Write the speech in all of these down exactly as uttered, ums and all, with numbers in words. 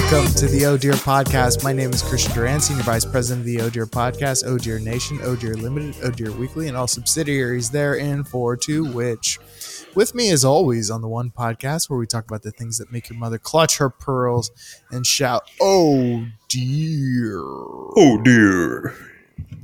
Welcome to the Oh Dear Podcast. My name is Christian Duran, Senior Vice President of the Oh Dear Podcast, Oh Dear Nation, Oh Dear Limited, Oh Dear Weekly, and all subsidiaries therein for to which. With me, as always, on the One Podcast, where we talk about the things that make your mother clutch her pearls and shout, "Oh dear, oh dear."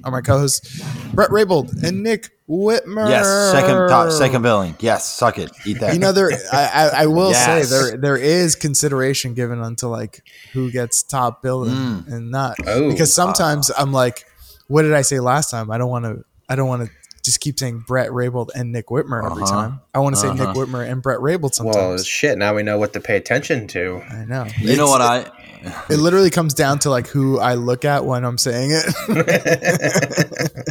Are my co-hosts Brett Raybold and Nick Whitmer. Yes, second top, second billing. Yes, suck it, eat that. You know, there. I, I, I will yes. say there there is consideration given unto like who gets top billing mm. and not oh, because sometimes uh, I'm like, what did I say last time? I don't want to. I don't want to just keep saying Brett Raybold and Nick Whitmer every uh-huh, time. I want to uh-huh. say Nick Whitmer and Brett Raybold sometimes. Well, shit. Now we know what to pay attention to. I know. You it's, know what I. It literally comes down to like who I look at when I'm saying it.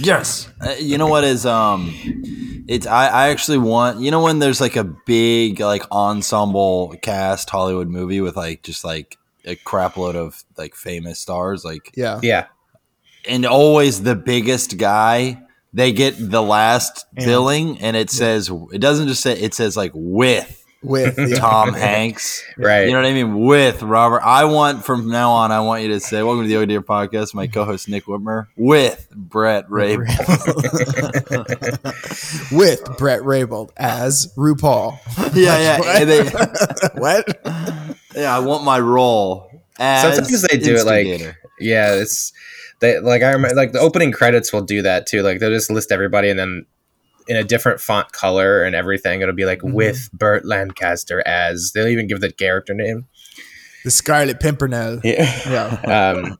Yes. Uh, you know what is um it's I, I actually want, you know, when there's like a big like ensemble cast Hollywood movie with like just like a crap load of like famous stars, like yeah. Yeah. And always the biggest guy, they get the last and, billing and it yeah. says it doesn't just say it says like with With yeah. Tom Hanks, right? You know what I mean. With Robert, I want from now on. I want you to say, "Welcome to the Oh Dear Podcast." My co-host Nick Whitmer with Brett Raybold, with Brett Raybold as RuPaul. Yeah, yeah. What? They, what? Yeah, I want my role. As Sometimes they do it like, yeah, it's they like I remember like the opening credits will do that too. Like they'll just list everybody and then. In a different font color and everything. It'll be like mm-hmm. with Burt Lancaster as they'll even give the character name. The Scarlet Pimpernel. Yeah. yeah. Um,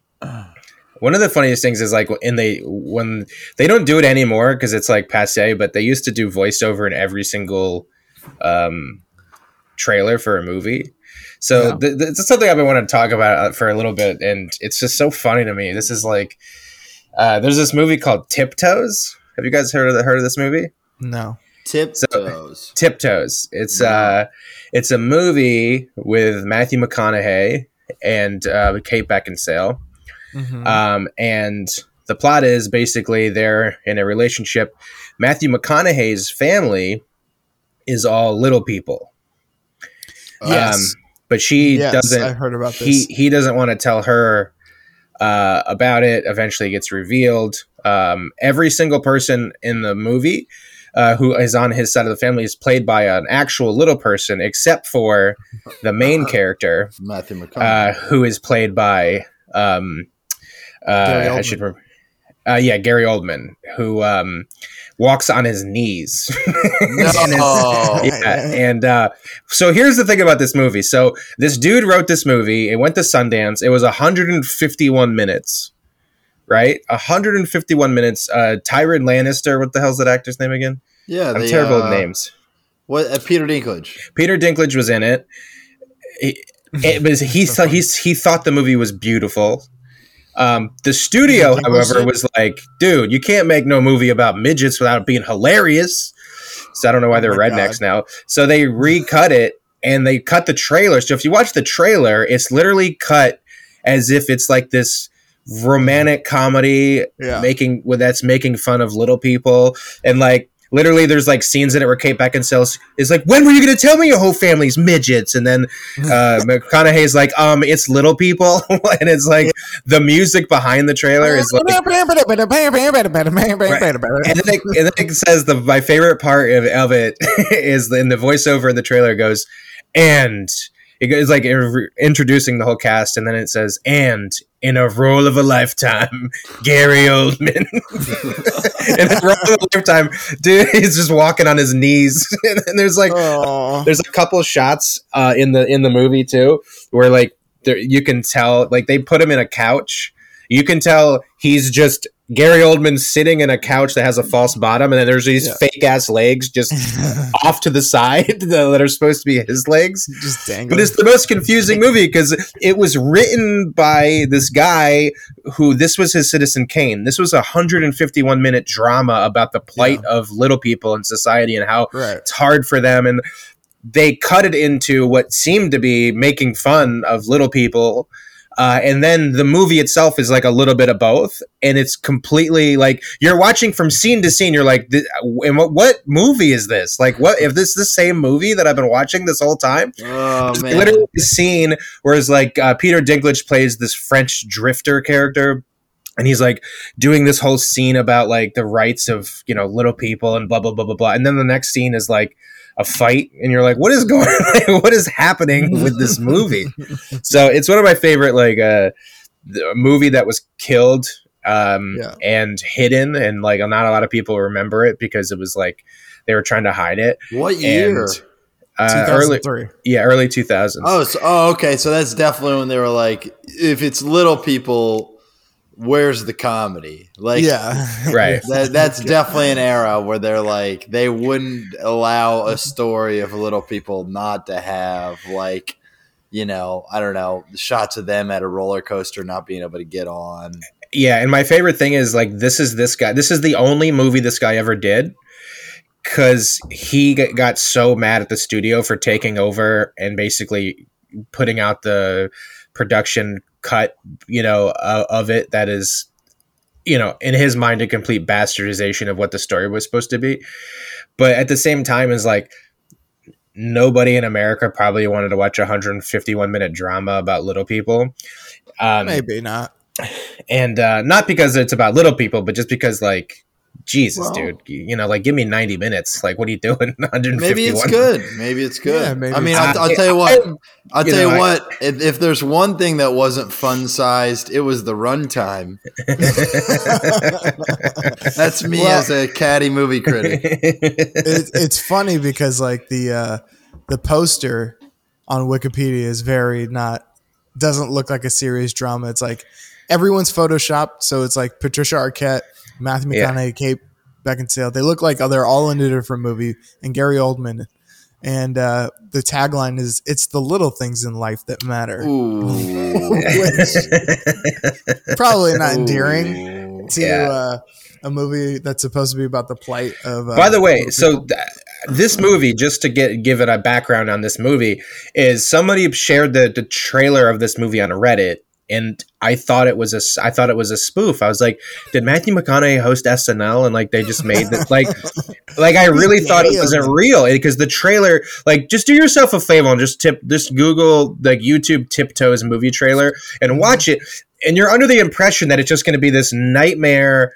one of the funniest things is like, and they, when they don't do it anymore, cause it's like passe, but they used to do voiceover in every single um, trailer for a movie. So yeah. th- th- it's something I've been wanting to talk about for a little bit. And it's just so funny to me. This is like, uh, there's this movie called Tiptoes. Have you guys heard of the, heard of this movie? No. Tiptoes. So, Tiptoes. It's yeah. uh, it's a movie with Matthew McConaughey and uh, Kate Beckinsale, mm-hmm. um, and the plot is basically they're in a relationship. Matthew McConaughey's family is all little people. Yes, um, but she yes, doesn't. I heard about this. He he doesn't want to tell her uh, about it. Eventually, it gets revealed. Um, every single person in the movie uh, who is on his side of the family is played by an actual little person, except for the main character, Matthew McConaughey, uh, who is played by, um, uh, Gary Oldman. I should remember, uh, yeah, Gary Oldman, who um, walks on his knees. No. and, yeah, and uh, so here's the thing about this movie. So this dude wrote this movie. It went to Sundance. It was one hundred fifty-one minutes. Right, one hundred fifty-one minutes. Uh, Tyrion Lannister. What the hell's that actor's name again? Yeah, I'm the, terrible uh, at names. What? Uh, Peter Dinklage. Peter Dinklage was in it. He, it was, he, so he, he thought the movie was beautiful. Um, the studio, however, was like, dude, you can't make no movie about midgets without it being hilarious. So I don't know why they're oh rednecks God. now. So they recut it and they cut the trailer. So if you watch the trailer, it's literally cut as if it's like this. Romantic comedy yeah. making well, that's making fun of little people, and like literally there's like scenes in it where Kate Beckinsale is like, when were you gonna tell me your whole family's midgets? And then uh McConaughey's like, um it's little people. And it's like the music behind the trailer is like right. and, then it, and then it says the my favorite part of, of it is in the voiceover in the trailer goes, and it goes like introducing the whole cast, and then it says, and in a role of a lifetime, Gary Oldman. In a role of a lifetime, dude, he's just walking on his knees. And, and there's like, Aww. there's a couple shots uh, in the in the movie too, where like there, you can tell, like they put him in a couch. You can tell he's just Gary Oldman sitting in a couch that has a false bottom, and then there's these yeah. fake ass legs just off to the side that are supposed to be his legs. Just dangling. But it's the most confusing movie because it was written by this guy who this was his Citizen Kane. This was a one hundred fifty-one minute drama about the plight yeah. of little people in society and how right. it's hard for them. And they cut it into what seemed to be making fun of little people. Uh, and then the movie itself is like a little bit of both. And it's completely like you're watching from scene to scene. You're like, and what, what movie is this? Like, what if this is the same movie that I've been watching this whole time? Oh, it's man. Literally the scene where it's like uh, Peter Dinklage plays this French drifter character. And he's like doing this whole scene about like the rights of, you know, little people and blah, blah, blah, blah, blah. And then the next scene is like a fight. And you're like, what is going on? What is happening with this movie? So it's one of my favorite, like a uh, movie that was killed um, yeah. and hidden. And like not a lot of people remember it because it was like they were trying to hide it. What year? And, Uh, early, yeah, early two thousands. Oh, so, oh, okay. So that's definitely when they were like, if it's little people, where's the comedy? Like, yeah, right. That, that's definitely an era where they're like, they wouldn't allow a story of little people not to have, like, you know, I don't know, shots of them at a roller coaster not being able to get on. Yeah. And my favorite thing is like, this is this guy. This is the only movie this guy ever did. Because he got so mad at the studio for taking over and basically putting out the production cut, you know, uh, of it that is, you know, in his mind, a complete bastardization of what the story was supposed to be. But at the same time, is like nobody in America probably wanted to watch a one hundred fifty-one minute drama about little people. Um, Maybe not. And uh, not because it's about little people, but just because like, Jesus, wow. dude, you know, like, give me ninety minutes. Like, what are you doing? one hundred fifty-one. Maybe it's good. Maybe it's good. Yeah, maybe I mean, I'll, I'll tell you what. I'll you tell know, you what. I, if, if there's one thing that wasn't fun-sized, it was the runtime. That's me well, as a catty movie critic. It, it's funny because, like, the uh, the poster on Wikipedia is very not – doesn't look like a serious drama. It's like everyone's photoshopped, so it's like Patricia Arquette, Matthew McConaughey, yeah. Kate Beckinsale. They look like oh, they're all in a different movie. And Gary Oldman. And uh, the tagline is, it's the little things in life that matter. Which, probably not endearing Ooh. to yeah. uh, a movie that's supposed to be about the plight of... Uh, By the way, so th- this movie, just to get give it a background on this movie, is somebody shared the, the trailer of this movie on Reddit. And I thought it was a, I thought it was a spoof. I was like, did Matthew McConaughey host S N L? And like, they just made that, like, like I really thought it wasn't real because the trailer, like, just do yourself a favor and just tip, just Google like YouTube Tiptoes movie trailer and watch it. And you're under the impression that it's just going to be this nightmare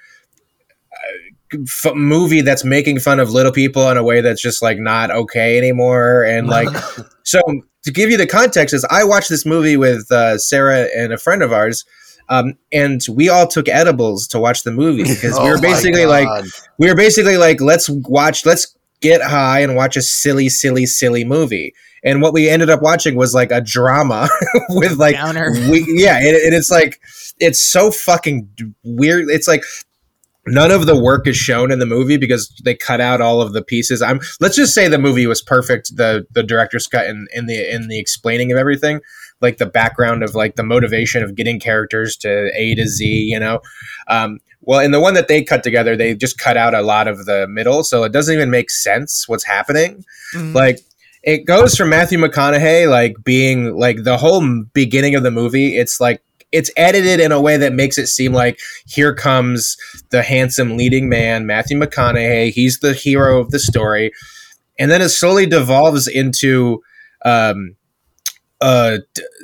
F- movie that's making fun of little people in a way that's just like not okay anymore. And like, so to give you the context is I watched this movie with uh, Sarah and a friend of ours, um, and we all took edibles to watch the movie because oh we were basically like we were basically like let's watch let's get high and watch a silly silly silly movie. And what we ended up watching was like a drama with like we, yeah and, and it's like it's so fucking weird. It's like none of the work is shown in the movie because they cut out all of the pieces. I'm let's just say the movie was perfect. The the director's cut and in, in the in the explaining of everything, like the background of like the motivation of getting characters to A to Z, you know. Um, well, in the one that they cut together, they just cut out a lot of the middle, so it doesn't even make sense what's happening. Mm-hmm. Like it goes from Matthew McConaughey like being like the whole beginning of the movie. It's like. It's edited in a way that makes it seem like here comes the handsome leading man, Matthew McConaughey. He's the hero of the story. And then it slowly devolves into um, uh,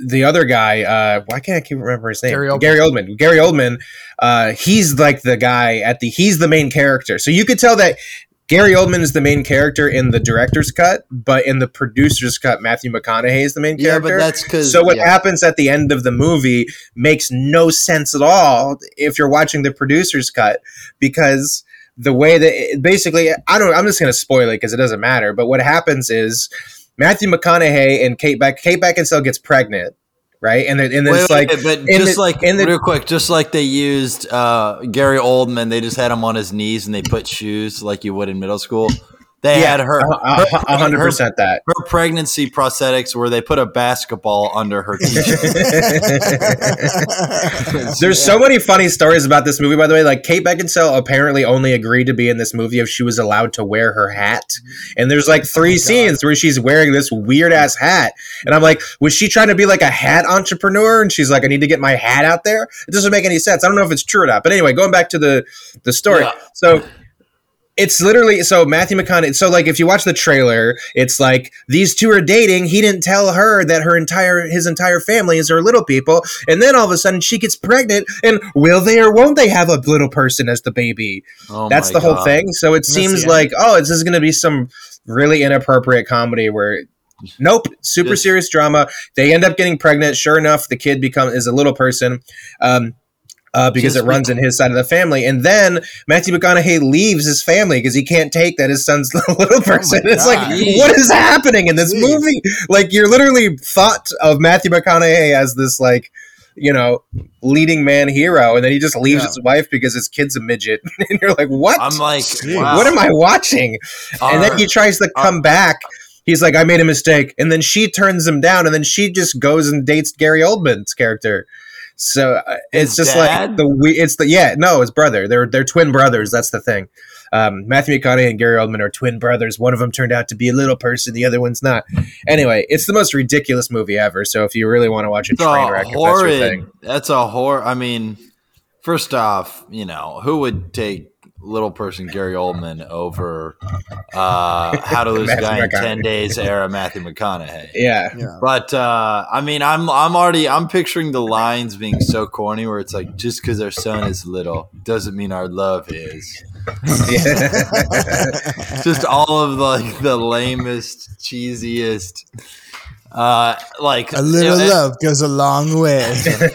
the other guy. Uh, why can't I keep remember his name? Gary Oldman. Gary Oldman. Gary Oldman uh, he's like the guy at the – he's the main character. So you could tell that – Gary Oldman is the main character in the director's cut, but in the producer's cut, Matthew McConaughey is the main character. Yeah, but that's because so what yeah. happens at the end of the movie makes no sense at all if you're watching the producer's cut because the way that it, basically I don't I'm just going to spoil it because it doesn't matter. But what happens is Matthew McConaughey and Kate Beck Kate Beckinsale gets pregnant. Right. And, and then it's like, wait, but just the, like the, real quick, just like they used uh, Gary Oldman, they just had him on his knees and they put shoes like you would in middle school. They yeah, had her, her one hundred percent her, that. Her pregnancy prosthetics where they put a basketball under her t-shirt. There's so many funny stories about this movie, by the way. Like, Kate Beckinsale apparently only agreed to be in this movie if she was allowed to wear her hat. And there's like three oh scenes where she's wearing this weird-ass hat. And I'm like, was she trying to be like a hat entrepreneur? And she's like, I need to get my hat out there? It doesn't make any sense. I don't know if it's true or not. But anyway, going back to the, the story. Yeah. So... It's literally, so Matthew McConaughey, so like if you watch the trailer, it's like these two are dating. He didn't tell her that her entire, his entire family is her little people. And then all of a sudden she gets pregnant and will they or won't they have a little person as the baby? Oh, that's the God. Whole thing. So it seems like, oh, this is going to be some really inappropriate comedy where... Nope. Super yes. serious drama. They end up getting pregnant. Sure enough, the kid become, is a little person. Um, Uh, because it runs in his side of the family. And then Matthew McConaughey leaves his family because he can't take that his son's a little person. Oh it's God. Like, Jeez. What is happening in this Jeez. Movie? Like, you're literally thought of Matthew McConaughey as this, like, you know, leading man hero. And then he just leaves yeah. his wife because his kid's a midget. And you're like, what? I'm like, wow. What am I watching? Our, and then he tries to come our, back. He's like, I made a mistake. And then she turns him down. And then she just goes and dates Gary Oldman's character. So uh, it's his just dad? Like the we. It's the yeah no his brother. They're they're twin brothers. That's the thing. Um, Matthew McConaughey and Gary Oldman are twin brothers. One of them turned out to be a little person. The other one's not. Anyway, it's the most ridiculous movie ever. So if you really want to watch a train wreck, if that's your thing. That's a horror. I mean, first off, you know who would take little person Gary Oldman over uh, How to Lose a Guy in Ten Days era Matthew McConaughey. Yeah. yeah. But uh, I mean, I'm I'm already I'm picturing the lines being so corny where it's like, just because our son is little doesn't mean our love is. Just all of like the lamest, cheesiest. Uh, like a little it, love goes a long way.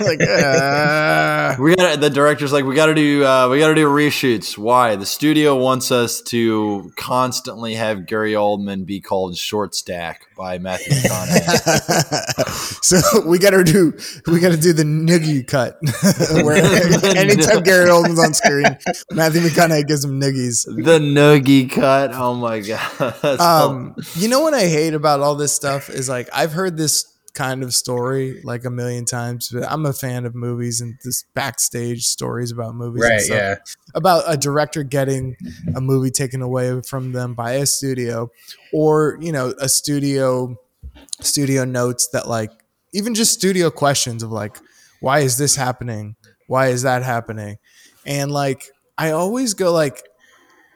Like, uh. We gotta, the director's like, we gotta do, uh, we gotta do reshoots. Why? The studio wants us to constantly have Gary Oldman be called Short Stack by Matthew McConaughey. So we gotta do, we gotta do the noogie cut. Where anytime Gary Oldman's on screen, Matthew McConaughey gives him noogies. The noogie cut. Oh my god. Um, you know what I hate about all this stuff is like I. I've heard this kind of story like a million times, but I'm a fan of movies and this backstage stories about movies. Right, and stuff, yeah. About a director getting a movie taken away from them by a studio, or, you know, a studio studio notes that like even just studio questions of like, why is this happening? Why is that happening? And like, I always go like,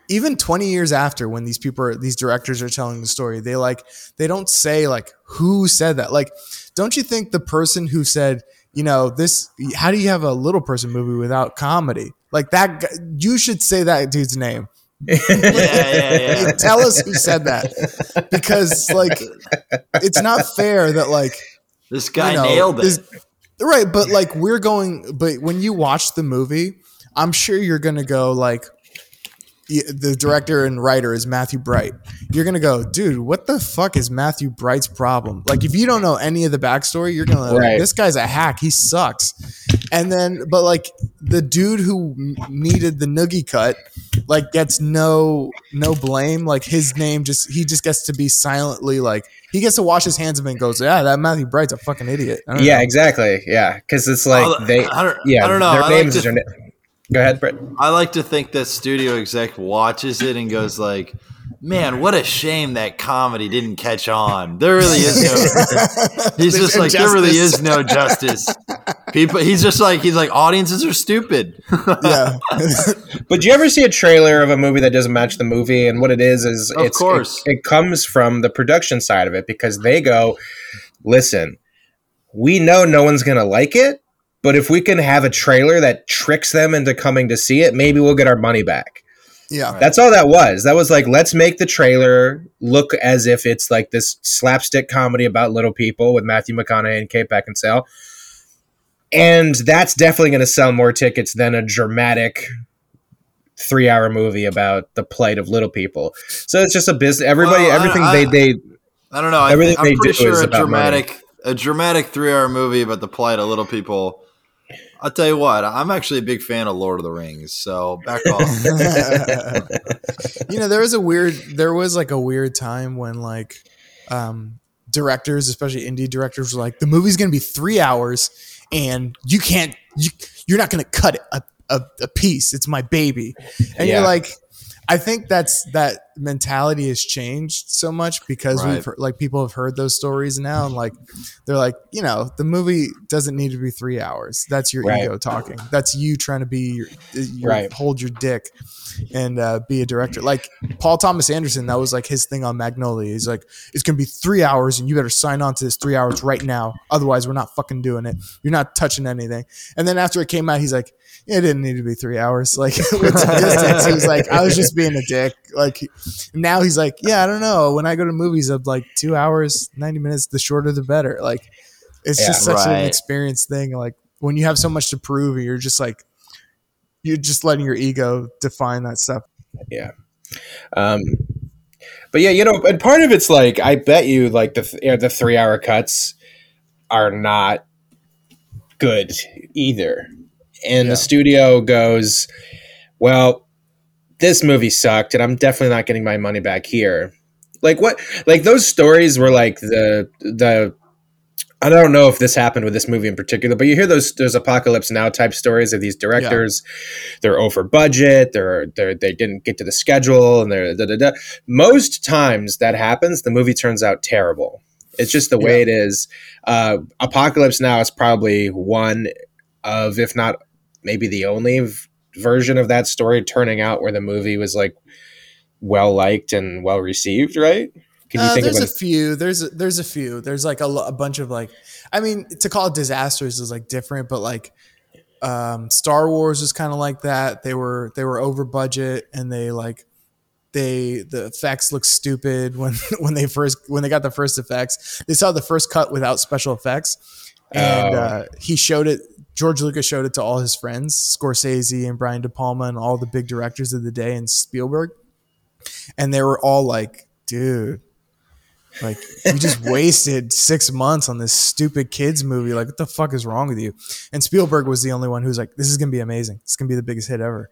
even twenty years after, when these people are, these directors are telling the story, they like, they don't say like, who said that? Like, don't you think the person who said, you know, this, how do you have a little person movie without comedy? Like that, you should say that dude's name. yeah, yeah, yeah. Tell us who said that, because like, it's not fair that like, this guy you know, nailed it. This, right. But like, we're going, but when you watch the movie, I'm sure you're going to go like, the director and writer is Matthew Bright. You're going to go, dude, what the fuck is Matthew Bright's problem? Like, if you don't know any of the backstory, you're going to right. This guy's a hack. He sucks. And then, but like the dude who needed the noogie cut, like gets no, no blame. Like his name just, he just gets to be silently like, he gets to wash his hands of it and goes, yeah, that Matthew Bright's a fucking idiot. I don't yeah, know. Exactly. Yeah. Cause it's like, I'll, they, I don't, yeah, I don't know. Their I names like to- are na- Go ahead, Brett. I like to think that studio exec watches it and goes like, man, what a shame that comedy didn't catch on. There really is no – he's just like, injustice. There really is no justice. People, he's just like – he's like, audiences are stupid. Yeah. But do you ever see a trailer of a movie that doesn't match the movie? And what it is is – Of course. It, it comes from the production side of it because they go, listen, we know no one's going to like it. But if we can have a trailer that tricks them into coming to see it, maybe we'll get our money back. Yeah. Right. That's all that was. That was like, let's make the trailer look as if it's like this slapstick comedy about little people with Matthew McConaughey and Kate Beckinsale. And that's definitely going to sell more tickets than a dramatic three-hour movie about the plight of little people. So it's just a business. Everybody, well, everything I, I, they, they, I don't know. Everything I, I'm they pretty do sure is about dramatic, money. A dramatic three-hour movie about the plight of little people I'll tell you what, I'm actually a big fan of Lord of the Rings, so back off. You know, there was a weird, there was like a weird time when like um, directors, especially indie directors, were like, the movie's going to be three hours and you can't, you, you're not going to cut it a, a, a piece. It's my baby. And yeah. you're like, I think that's that mentality has changed so much because right. we've heard, like people have heard those stories now, and like they're like, you know, the movie doesn't need to be three hours. That's your right. ego talking. That's you trying to be your, your right. hold your dick and uh, be a director. Like Paul Thomas Anderson, that was like his thing on Magnolia. He's like, it's gonna be three hours, and you better sign on to this three hours right now. Otherwise, we're not fucking doing it. You're not touching anything. And then after it came out, he's like, it didn't need to be three hours. Like with distance, he was like, I was just being a dick. Like now he's like, yeah, I don't know. When I go to movies of like two hours, ninety minutes, the shorter the better. Like it's yeah, just such right. an experience thing. Like when you have so much to prove, you're just like, you're just letting your ego define that stuff. Yeah. Um, but yeah, you know, and part of it's like, I bet you like the, you know, the three hour cuts are not good either. And yeah. the studio goes, well, this movie sucked, and I'm definitely not getting my money back here. Like what? Like those stories were like the the. I don't know if this happened with this movie in particular, but you hear those those Apocalypse Now type stories of these directors. Yeah. They're over budget. They're they they didn't get to the schedule, and they're da, da, da. Most times that happens, the movie turns out terrible. It's just the way yeah. it is. Uh, Apocalypse Now is probably one of, if not maybe the only v- version of that story turning out where the movie was like well liked and well received, right? Can you uh, think there's of a few? There's a, there's a few. There's like a, a bunch of like, I mean, to call it disasters is like different, but like um, Star Wars was kind of like that. They were they were over budget, and they like they the effects looked stupid when when they first when they got the first effects. They saw the first cut without special effects, and oh. uh, he showed it. George Lucas showed it to all his friends, Scorsese and Brian De Palma and all the big directors of the day and Spielberg. And they were all like, dude, like you just wasted six months on this stupid kids movie. Like what the fuck is wrong with you? And Spielberg was the only one who's like, this is going to be amazing. It's going to be the biggest hit ever.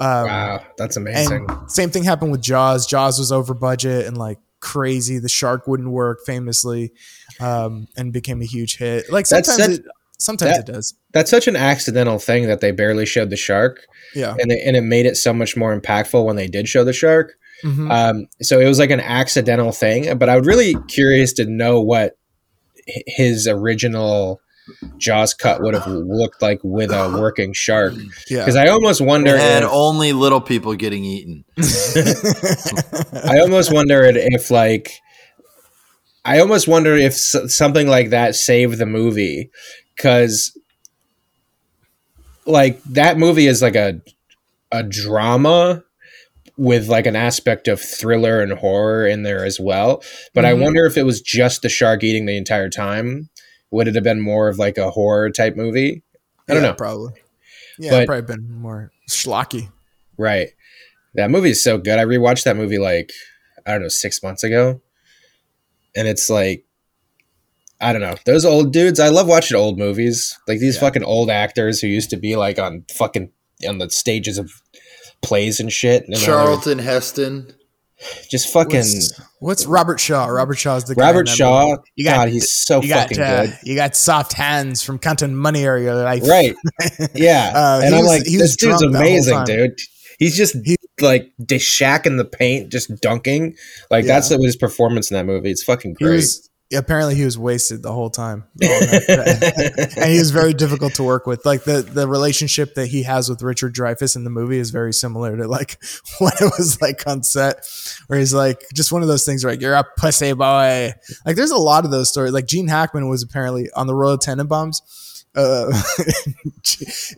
Um, wow. That's amazing. And same thing happened with Jaws. Jaws was over budget and like crazy. The shark wouldn't work famously um, and became a huge hit. Like sometimes that's, that's- it, Sometimes that, it does. That's such an accidental thing that they barely showed the shark. Yeah. And, they, and it made it so much more impactful when they did show the shark. Mm-hmm. Um, so it was like an accidental thing. But I was really curious to know what his original Jaws cut would have looked like with a working shark. Because yeah. I almost wonder. And if, only little people getting eaten. I almost wondered if like. I almost wonder if something like that saved the movie. Because, like, that movie is like a a drama with like an aspect of thriller and horror in there as well. But mm-hmm. I wonder if it was just the shark eating the entire time, would it have been more of like a horror type movie? I don't yeah, know. Probably. Yeah, but, it'd probably been more schlocky. Right. That movie is so good. I rewatched that movie like I don't know six months ago, and it's like. I don't know. Those old dudes, I love watching old movies. Like these yeah. fucking old actors who used to be like on fucking on the stages of plays and shit. And Charlton like, Heston. Just fucking what's, what's Robert Shaw? Robert Shaw's the guy. Robert Shaw. Movie. You got God, he's so you fucking got, uh, good. You got soft hands from Canton Money area life. Right. Yeah. uh, and I'm was, like, this dude's amazing, dude. He's just he, like shacking the paint, just dunking. Like yeah. that's what his performance in that movie. It's fucking great. He was, Apparently he was wasted the whole time. And he was very difficult to work with. Like the, the relationship that he has with Richard Dreyfuss in the movie is very similar to like what it was like on set, where he's like just one of those things where like, you're a pussy boy. Like there's a lot of those stories. Like Gene Hackman was apparently on the Royal Tenenbaums. Uh,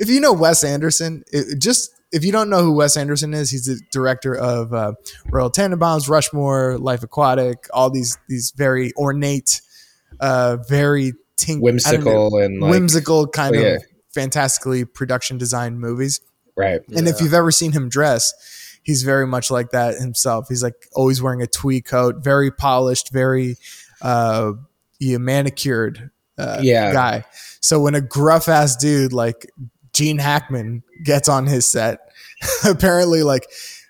if you know Wes Anderson, it just if you don't know who Wes Anderson is, he's the director of uh, Royal Tenenbaums, Rushmore, Life Aquatic, all these these very ornate, uh, very tink- whimsical know, and like, whimsical kind oh, yeah. of fantastically production designed movies. Right. And yeah. if you've ever seen him dress, he's very much like that himself. He's like always wearing a tweed coat, very polished, very uh, yeah, manicured. uh, yeah. guy. So when a gruff ass dude like Gene Hackman gets on his set, apparently like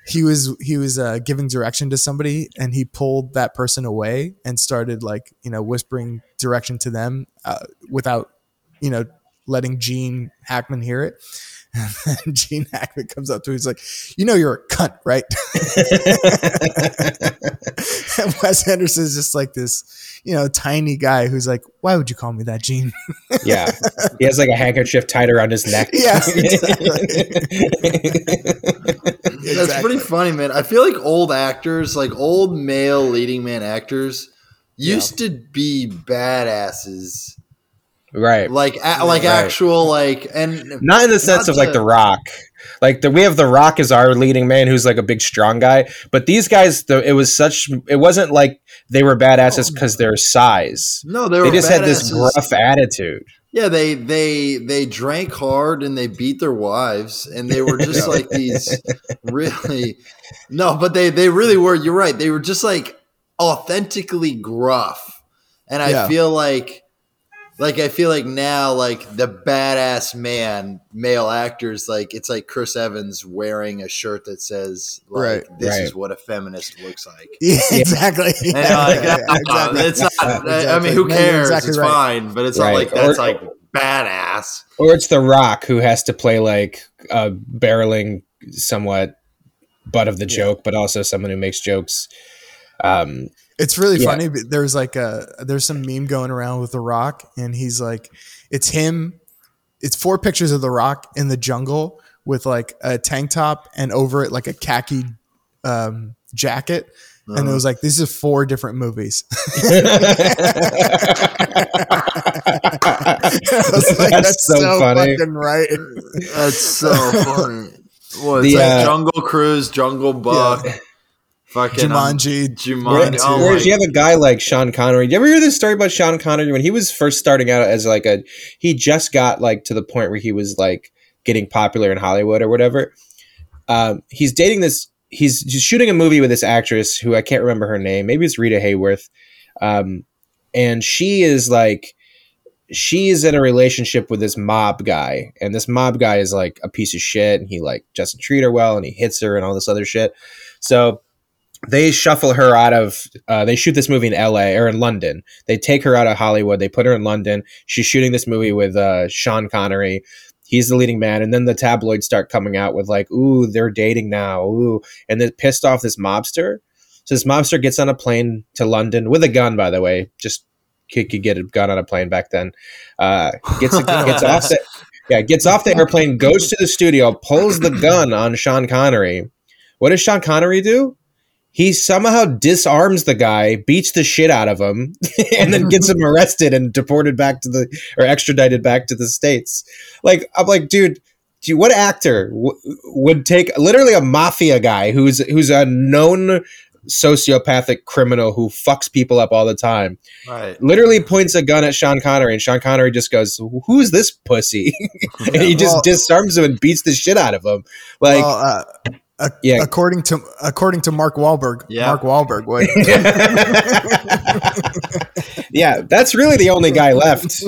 he was he was uh, giving direction to somebody and he pulled that person away and started like, you know, whispering direction to them uh, without, you know, letting Gene Hackman hear it. And Gene Hackman comes up to him. He's like, you know, you're a cunt, right? And Wes Anderson is just like this, you know, tiny guy who's like, why would you call me that, Gene? Yeah. He has like a handkerchief tied around his neck. Yeah. Exactly. Exactly. That's pretty funny, man. I feel like old actors, like old male leading man actors used yeah. to be badasses. Right, like a, like right. actual like, and not in the sense of the, like The Rock, like the we have The Rock as our leading man who's like a big strong guy, but these guys, the, it was such it wasn't like they were badasses because their size. No, they, were they just badasses. Had this gruff attitude. Yeah, they they they drank hard and they beat their wives and they were just like these really no, but they they really were. You're right. They were just like authentically gruff, and I yeah. feel like. Like, I feel like now, like, the badass man, male actors, like, it's like Chris Evans wearing a shirt that says, like, right, this right. is what a feminist looks like. Yeah, exactly. And yeah, like, yeah, yeah, exactly. It's not, exactly. I mean, who cares? Exactly it's right. fine, but it's right. not like, that's or, like badass. Or it's The Rock who has to play, like, a barreling somewhat butt of the joke, yeah. but also someone who makes jokes. Um It's really yeah. funny. But there's like a there's some meme going around with The Rock, and he's like, it's him. It's four pictures of The Rock in the jungle with like a tank top and over it like a khaki um, jacket, uh-huh. and it was like these are four different movies. I was like, that's, that's so, so funny. Fucking right. That's so funny. Well, it's the, like uh, Jungle Cruise, Jungle Buck. Yeah. Fucking Jumanji, um, Jumanji. Oh, whereas you have a guy like Sean Connery. Do you ever hear this story about Sean Connery when he was first starting out as like a? He just got like to the point where he was like getting popular in Hollywood or whatever. Um, he's dating this. He's just shooting a movie with this actress who I can't remember her name. Maybe it's Rita Hayworth, um, and she is like she is in a relationship with this mob guy, and this mob guy is like a piece of shit, and he like doesn't treat her well, and he hits her, and all this other shit. So. They shuffle her out of, uh, they shoot this movie in L A or in London. They take her out of Hollywood. They put her in London. She's shooting this movie with uh, Sean Connery. He's the leading man. And then the tabloids start coming out with like, ooh, they're dating now. Ooh. And they pissed off this mobster. So this mobster gets on a plane to London with a gun, by the way, just could, could get a gun on a plane back then. Uh, gets, gets off the, yeah, gets off the airplane, goes to the studio, pulls the gun on Sean Connery. What does Sean Connery do? He somehow disarms the guy, beats the shit out of him, and then gets him arrested and deported back to the or extradited back to the States. Like, I'm like, dude, dude what actor w- would take literally a mafia guy who's who's a known sociopathic criminal who fucks people up all the time? Right. Literally points a gun at Sean Connery, and Sean Connery just goes, "Who's this pussy?" And he just well, disarms him and beats the shit out of him. Like. Well, uh- A- yeah. According to according to Mark Wahlberg, yeah. Mark Wahlberg would. Yeah, that's really the only guy left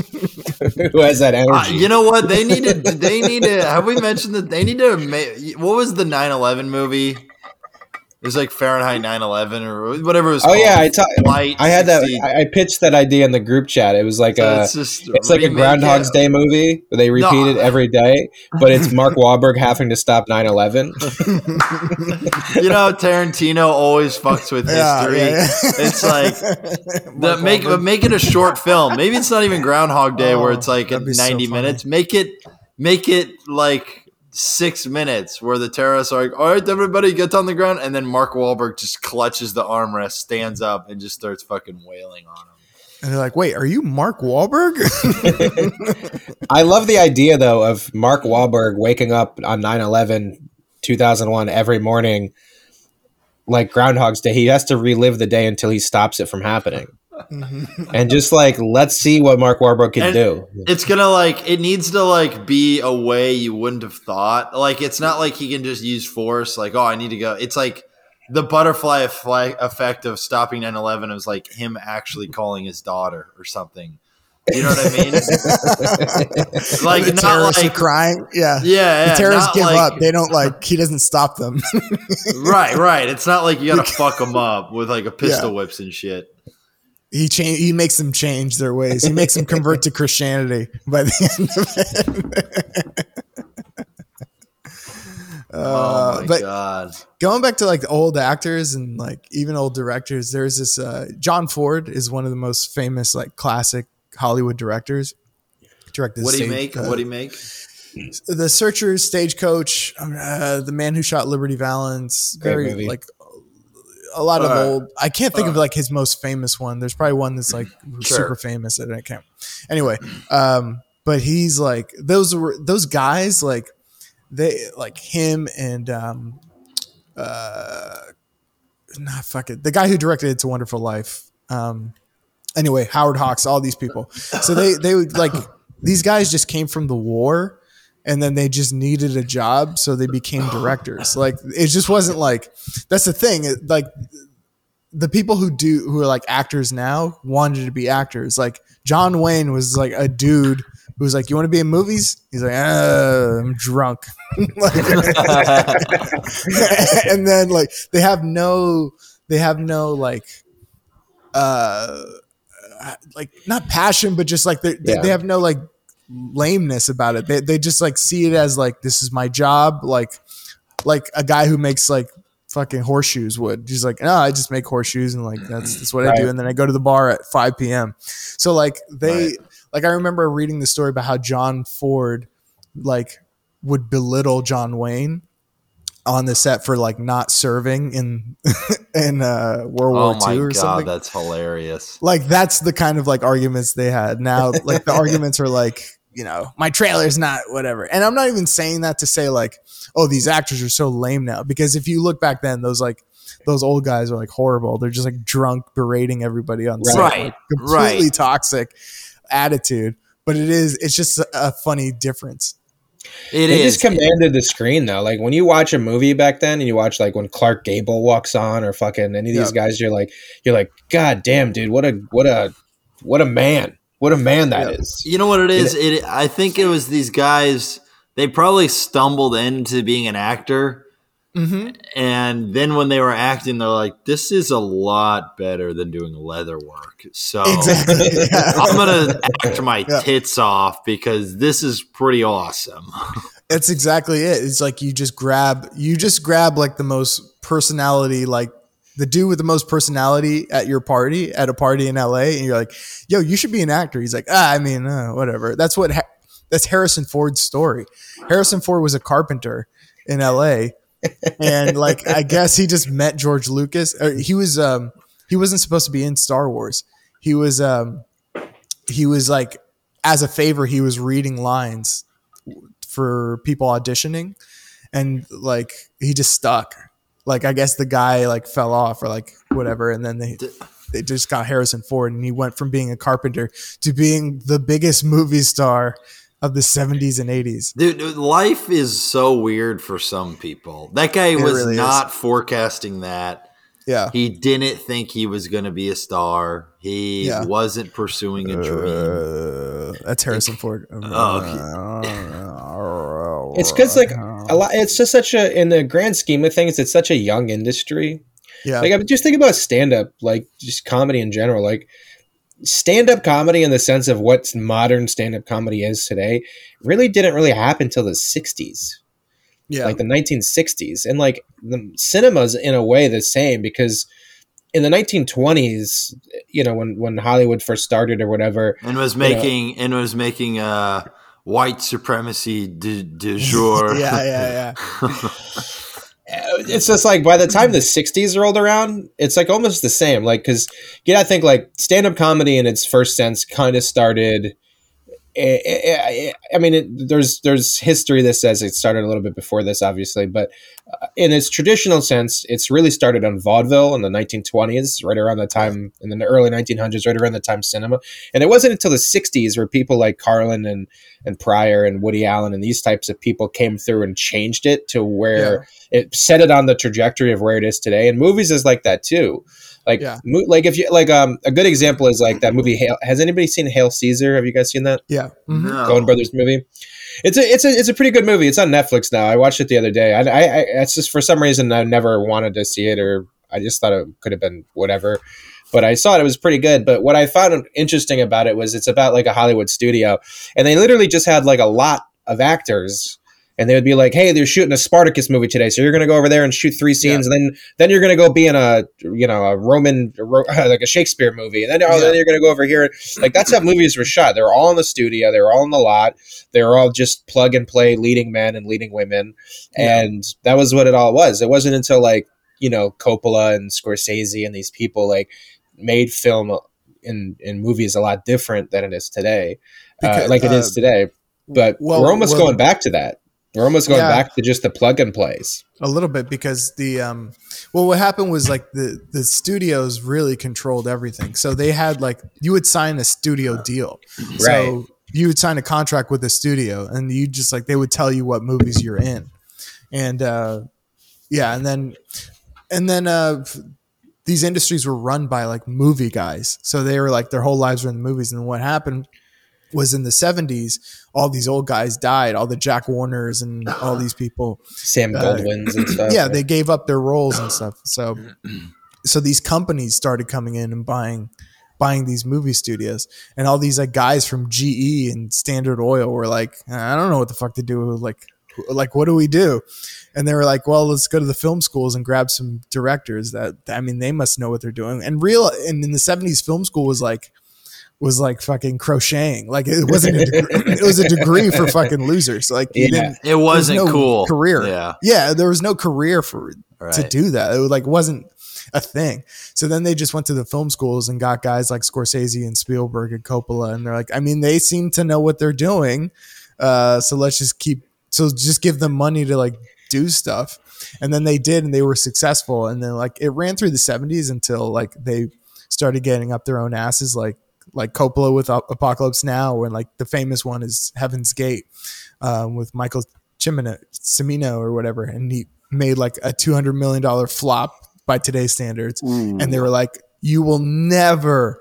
who has that energy. Uh, you know what? They needed. They needed. Have we mentioned that they need to? Ma- what was the nine eleven movie? It was like Fahrenheit nine eleven or whatever it was. Oh called. yeah, I ta- Light I had sixteen. That. I pitched that idea in the group chat. It was like so a. It's, just it's like a Groundhog's it. Day movie where they repeat no. it every day, but it's Mark Wahlberg having to stop nine eleven. You know, Tarantino always fucks with yeah, history. Yeah, yeah. It's like the, make make it a short film. Maybe it's not even Groundhog Day oh, where it's like ninety so minutes. Make it make it like. Six minutes where the terrorists are like, all right, everybody gets on the ground. And then Mark Wahlberg just clutches the armrest, stands up, and just starts fucking wailing on him. And they're like, wait, are you Mark Wahlberg? I love the idea, though, of Mark Wahlberg waking up on nine eleven, two thousand one every morning, like Groundhog's Day. He has to relive the day until he stops it from happening. And just like, let's see what Mark Wahlberg can and do. It's gonna like, it needs to like be a way you wouldn't have thought. Like, it's not like he can just use force. Like, oh, I need to go. It's like the butterfly effect of stopping nine eleven. It was like him actually calling his daughter or something. You know what I mean? Like, the not like crying. Yeah. Yeah. yeah the terrorists give like, up. They don't like, he doesn't stop them. Right. Right. It's not like you got to fuck them up with like a pistol yeah. whips and shit. He change. He makes them change their ways. He makes them convert to Christianity by the end of it. Uh, oh my but God. Going back to like the old actors and like even old directors, there's this uh, John Ford is one of the most famous like classic Hollywood directors. Directed what do you make? Uh, what do you make? The Searchers, Stagecoach, uh, The Man Who Shot Liberty Valance. Great very movie. Like a lot of uh, old. I can't think uh, of like his most famous one. There's probably one that's like sure. super famous that I can't. Anyway, um, but he's like those were those guys like. They like him and um, uh, nah, fuck it. The guy who directed It's a Wonderful Life. Um, anyway, Howard Hawks, all these people. So they they would like these guys just came from the war, and then they just needed a job, so they became directors. Like it just wasn't like that's the thing. It, like the people who do who are like actors now wanted to be actors. Like John Wayne was like a dude. Who's like, you want to be in movies? He's like, uh, I'm drunk. And then like they have no, they have no like, uh, like not passion, but just like they yeah. they have no like lameness about it. They they just like see it as like this is my job. Like like a guy who makes like fucking horseshoes would. He's like, oh, I just make horseshoes and like that's that's what right. I do. And then I go to the bar at five p.m. So like they. Right. Like I remember reading the story about how John Ford like would belittle John Wayne on the set for like not serving in in uh, World War oh Two or God, something. Oh my God, that's hilarious. Like that's the kind of like arguments they had. Now like the arguments are like, you know, my trailer's not whatever. And I'm not even saying that to say like, oh, these actors are so lame now, because if you look back then, those like those old guys are like horrible. They're just like drunk berating everybody on set. Right. Like, completely right. toxic. Attitude, but it is it's just a funny difference. It they is just commanded the screen though. Like when you watch a movie back then and you watch like when Clark Gable walks on or fucking any of these yep. guys, you're like you're like god damn dude, what a what a what a man what a man that yep. is. You know what it is, it, it I think it was these guys, they probably stumbled into being an actor. Mm-hmm. And then when they were acting, they're like, this is a lot better than doing leather work. So exactly. yeah. I'm going to act my yeah. tits off because this is pretty awesome. That's exactly it. It's like you just grab, you just grab like the most personality, like the dude with the most personality at your party, at a party in L A. And you're like, yo, you should be an actor. He's like, ah, I mean, uh, whatever. That's what, ha- that's Harrison Ford's story. Harrison Ford was a carpenter in L A. And like I guess he just met George Lucas. He was um he wasn't supposed to be in Star Wars. He was um he was like as a favor he was reading lines for people auditioning, and like he just stuck. Like I guess the guy like fell off or like whatever, and then they they just got Harrison Ford, and he went from being a carpenter to being the biggest movie star of the seventies and eighties. Dude, life is so weird for some people. That guy it was really not is. forecasting that. Yeah. He didn't think he was going to be a star. He yeah. wasn't pursuing a dream. Uh, that's Harrison Ford. Oh, okay. It's because like a lot, it's just such a, in the grand scheme of things, it's such a young industry. Yeah. Like I just think about stand up, like just comedy in general. Like, stand-up comedy in the sense of what modern stand-up comedy is today really didn't really happen till the sixties. Yeah. Like the nineteen sixties. And like the cinema's in a way the same, because in the nineteen twenties, you know, when, when Hollywood first started or whatever. And was making, you know, and was making uh white supremacy de, de jour. yeah, yeah, yeah. It's just like by the time the sixties rolled around, it's like almost the same. Like, because you know, I think like stand-up comedy in its first sense kind of started. It, it, I mean, it, there's there's history that says it started a little bit before this, obviously, but in its traditional sense, it's really started on vaudeville in the nineteen twenties, right around the time in the early nineteen hundreds, right around the time cinema. And it wasn't until the sixties where people like Carlin and and Pryor and Woody Allen and these types of people came through and changed it to where yeah. it set it on the trajectory of where it is today. And movies is like that too. Like, yeah. mo- like if you like, um, a good example is like that movie. Hail- Has anybody seen Hail Caesar? Have you guys seen that? Yeah, mm-hmm. no. Coen Brothers movie. It's a, it's a, it's a pretty good movie. It's on Netflix now. I watched it the other day. I, I, I it's just for some reason I never wanted to see it, or I just thought it could have been whatever. But I saw it. It was pretty good. But what I found interesting about it was it's about like a Hollywood studio, and they literally just had like a lot of actors. And they would be like, hey, they're shooting a Spartacus movie today, so you're going to go over there and shoot three scenes, yeah. and then then you're going to go be in a, you know, a Roman, a Ro- like a Shakespeare movie, and then, oh, yeah. then you're going to go over here. Like, that's how movies were shot. They were all in the studio. They were all in the lot. They were all just plug and play leading men and leading women, yeah. and that was what it all was. It wasn't until, like, you know, Coppola and Scorsese and these people, like, made film in, in movies a lot different than it is today, because, uh, like it uh, is today. But well, we're almost well, going back to that. We're almost going yeah. back to just the plug and plays a little bit, because the um, well, what happened was like the the studios really controlled everything. So they had like you would sign a studio deal, right. so you would sign a contract with the studio, and you just like they would tell you what movies you're in, and uh, yeah, and then and then uh, these industries were run by like movie guys, so they were like their whole lives were in the movies, and what happened was in the seventies, all these old guys died, all the Jack Warners and all these people. Sam uh, Goldwyn's and stuff. Yeah, right? They gave up their roles and stuff. So so these companies started coming in and buying buying these movie studios. And all these like guys from G E and Standard Oil were like, I don't know what the fuck to do. Like, like what do we do? And they were like, well, let's go to the film schools and grab some directors. That I mean, they must know what they're doing. And real and in the seventies, film school was like, was like fucking crocheting. Like it wasn't a degree, it was a degree for fucking losers. Like yeah. you didn't, it wasn't there was no cool career. Yeah. Yeah. There was no career for right. to do that. It like wasn't a thing. So then they just went to the film schools and got guys like Scorsese and Spielberg and Coppola. And they're like, I mean, they seem to know what they're doing. Uh, so let's just keep, so just give them money to like do stuff. And then they did, and they were successful. And then like, it ran through the seventies until like they started getting up their own asses. Like, like Coppola with Apocalypse Now, and like the famous one is Heaven's Gate um, with Michael Cimino, Cimino or whatever. And he made like a two hundred million dollars flop by today's standards. Mm. And they were like, you will never,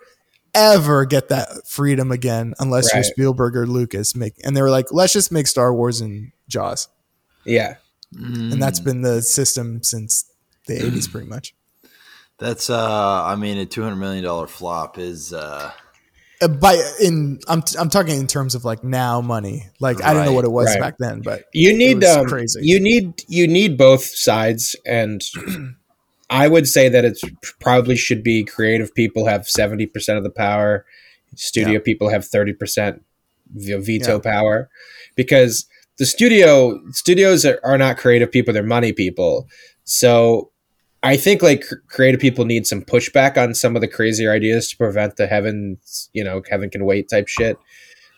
ever get that freedom again unless right. you're Spielberg or Lucas. Make. And they were like, let's just make Star Wars and Jaws. Yeah. Mm. And that's been the system since the eighties pretty much. That's, uh, I mean, a two hundred million dollars flop is... Uh... Uh, by in I'm t- I'm talking in terms of like now money. Like right, I don't know what it was right. back then, but you need it was um, crazy. You need you need both sides, and I would say that it's probably should be creative people have seventy percent of the power, studio yeah. people have thirty percent veto yeah. power, because the studio studios are, are not creative people, they're money people. So I think like creative people need some pushback on some of the crazier ideas to prevent the heavens, you know, heaven can wait type shit.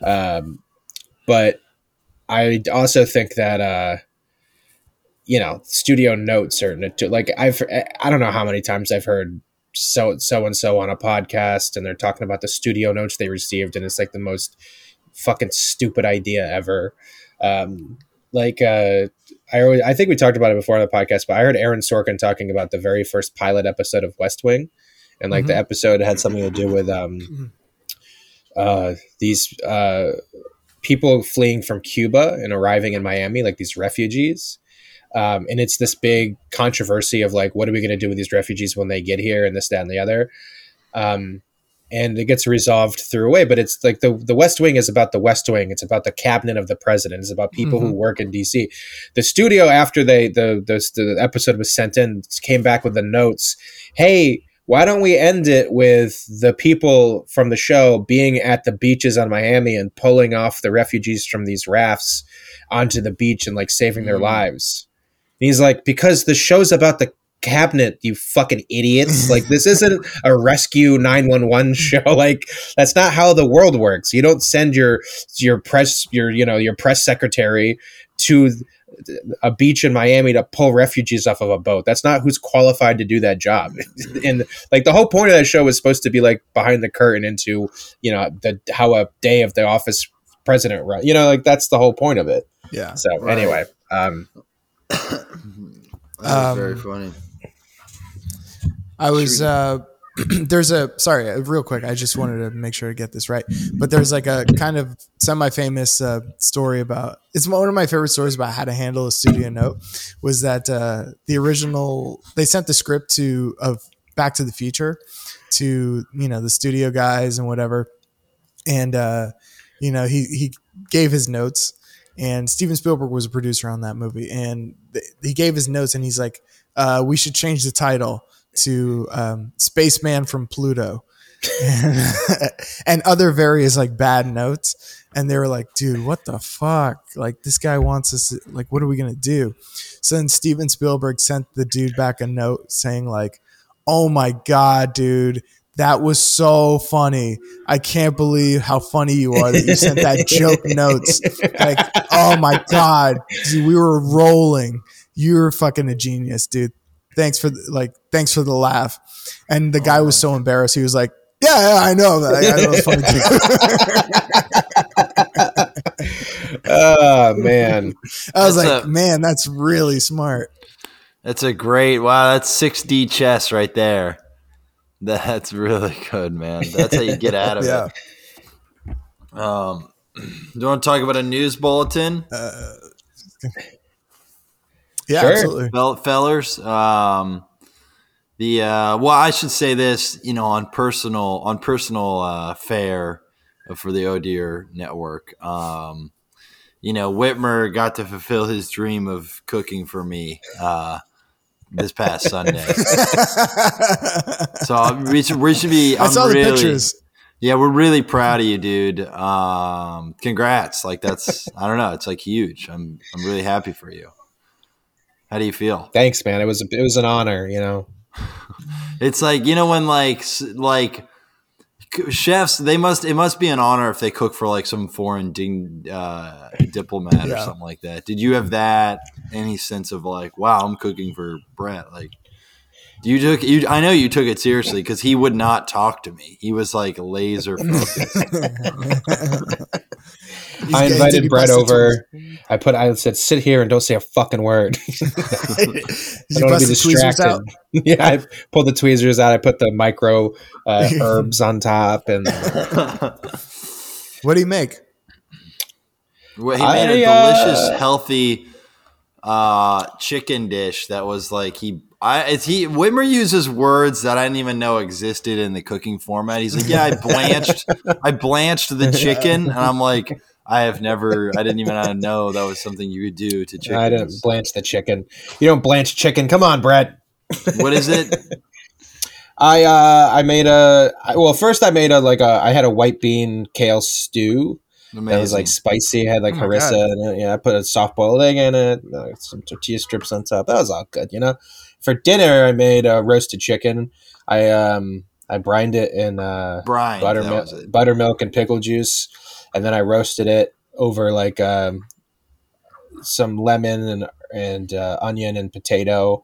Um, but I also think that, uh, you know, studio notes are like, I've, I don't know how many times I've heard so, so and so on a podcast, and they're talking about the studio notes they received. And it's like the most fucking stupid idea ever. Um, Like, uh, I always, I think we talked about it before on the podcast, but I heard Aaron Sorkin talking about the very first pilot episode of West Wing. And like mm-hmm. the episode had something to do with um, uh, these uh, people fleeing from Cuba and arriving in Miami, like these refugees. Um, and it's this big controversy of like, what are we going to do with these refugees when they get here, and this, that, and the other. Um And it gets resolved through a way, but it's like the, the West Wing is about the West Wing. It's about the cabinet of the president. It's about people mm-hmm. who work in D C. The studio, after they the, the the episode was sent in, came back with the notes. Hey, why don't we end it with the people from the show being at the beaches on Miami and pulling off the refugees from these rafts onto the beach and like saving mm-hmm. their lives? And he's like, because the show's about the cabinet, you fucking idiots. Like, this isn't a rescue nine one one show. Like, that's not how the world works. You don't send your your press your you know your press secretary to a beach in Miami to pull refugees off of a boat. That's not who's qualified to do that job. And like the whole point of that show was supposed to be like behind the curtain into, you know, the how a day of the office president run, you know, like that's the whole point of it. Yeah. So right. anyway, um that was um, very funny. I was uh, there's a, sorry, real quick. I just wanted to make sure I get this right. But there's like a kind of semi-famous uh, story about, it's one of my favorite stories about how to handle a studio note, was that uh, the original, they sent the script to of Back to the Future to, you know, the studio guys and whatever. And, uh, you know, he, he gave his notes, and Steven Spielberg was a producer on that movie. And th- he gave his notes, and he's like, uh, we should change the title to um, Spaceman from Pluto and other various like bad notes. And they were like, dude, what the fuck? Like, this guy wants us to, like, what are we going to do? So then Steven Spielberg sent the dude back a note saying like, oh my God, dude, that was so funny. I can't believe how funny you are that you sent that joke notes. Like, oh my God, dude, we were rolling. You were fucking a genius, dude. Thanks for the, like, thanks for the laugh. And the oh, guy was so embarrassed. He was like, yeah, yeah I know that. I, I know it's funny too. Oh man. I was that's like, a, man, that's really smart. That's a great, wow. That's six D chess right there. That's really good, man. That's how you get out of yeah. it. Um, do you want to talk about a news bulletin? Uh, Yeah, sure. Absolutely. Fel- fellers, um, the uh, well, I should say this, you know, on personal on personal uh, fare for the Oh Dear Network. Um, you know, Whitmer got to fulfill his dream of cooking for me uh, this past Sunday. So we should, we should be. I'm I saw really, the pictures. Yeah, we're really proud of you, dude. Um, congrats! Like that's I don't know, it's like huge. I'm I'm really happy for you. How do you feel? Thanks, man. It was it was an honor, you know. It's like, you know, when like like chefs, they must it must be an honor if they cook for like some foreign ding, uh, diplomat yeah. or something like that. Did you have that any sense of like, wow, I'm cooking for Brett? Like, you took you. I know you took it seriously because he would not talk to me. He was like laser focused. I invited Brett over. I put. I said, sit here and don't say a fucking word. I don't want to be distracted. Yeah, I pulled the tweezers out. I put the micro uh, herbs on top. And what do you make? Well, he I, made a delicious, uh, healthy uh, chicken dish that was like he. I it's he Whitmer uses words that I didn't even know existed in the cooking format. He's like, yeah, I blanched, I blanched the chicken, and I'm like. I have never, I didn't even know that was something you would do to chicken. I didn't blanch the chicken. You don't blanch chicken. Come on, Brett. What is it? I, uh, I made a, I, well, first I made a, like a, I had a white bean kale stew. Amazing. That was like spicy. I had like oh harissa in it. Yeah, I put a soft boiled egg in it, some tortilla strips on top. That was all good, you know? For dinner, I made a roasted chicken. I, um, I brined it in, uh, Brine, buttermilk, buttermilk and pickle juice. And then I roasted it over like um, some lemon and and uh, onion and potato.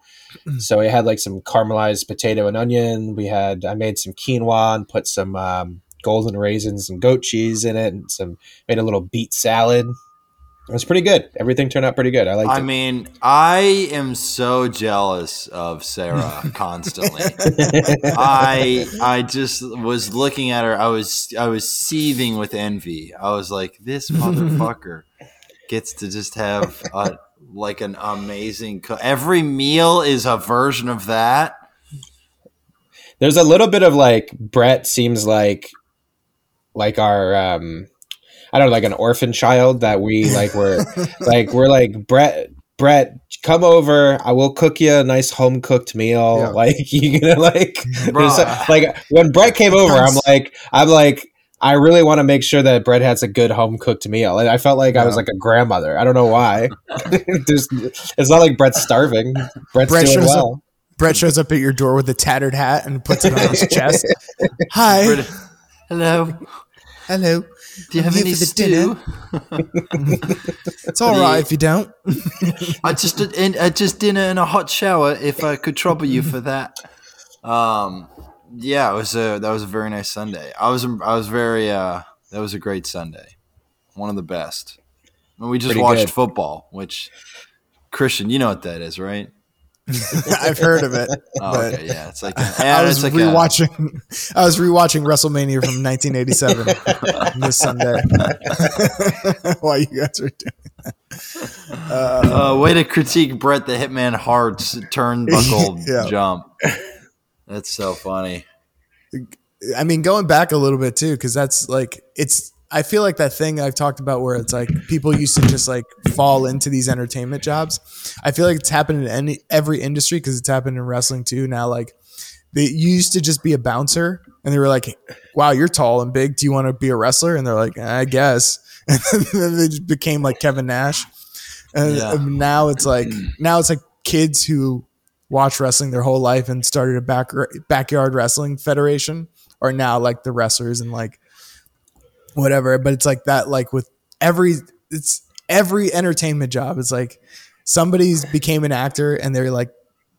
So we had like some caramelized potato and onion. We had I made some quinoa and put some um, golden raisins and goat cheese in it, and some made a little beet salad. It was pretty good. Everything turned out pretty good. I liked I it. I mean, I am so jealous of Sarah constantly. I I just was looking at her. I was I was seething with envy. I was like, this motherfucker gets to just have a, like an amazing co- every meal is a version of that. There's a little bit of like Brett seems like like our um I don't know, like an orphan child that we like were like, we're like, Brett, Brett, come over. I will cook you a nice home cooked meal. Yeah. Like, you know, like, a, like when Brett came over, I'm like, I'm like, I really want to make sure that Brett has a good home cooked meal. And I felt like yeah. I was like a grandmother. I don't know why. There's, it's not like Brett's starving. Brett's Brett doing well. Up, Brett shows up at your door with a tattered hat and puts it on his chest. Hi. Brett. Hello. Hello. Do you have any stew? It's all right if you don't. I just I just dinner and a hot shower. If I could trouble you for that, um, yeah, it was a that was a very nice Sunday. I was I was very uh, that was a great Sunday, one of the best. And we just Pretty watched good. football, which Christian, you know what that is, right? I've heard of it. Oh, okay, yeah, it's like yeah, I was like rewatching. A... I was rewatching WrestleMania from nineteen eighty-seven this Sunday while you guys were doing that. Uh, uh, way to critique Brett the Hitman Hart's turnbuckle yeah. jump. That's so funny. I mean, going back a little bit too, because that's like it's. I feel like that thing I've talked about where it's like people used to just like fall into these entertainment jobs. I feel like it's happened in any, every industry because it's happened in wrestling too. Now, like they used to just be a bouncer and they were like, wow, you're tall and big. Do you want to be a wrestler? And they're like, I guess. And then they just became like Kevin Nash. And yeah. now it's like, now it's like kids who watch wrestling their whole life and started a back, backyard wrestling federation are now like the wrestlers and like, whatever. But it's like that, like with every, it's every entertainment job. It's like somebody's became an actor and they're like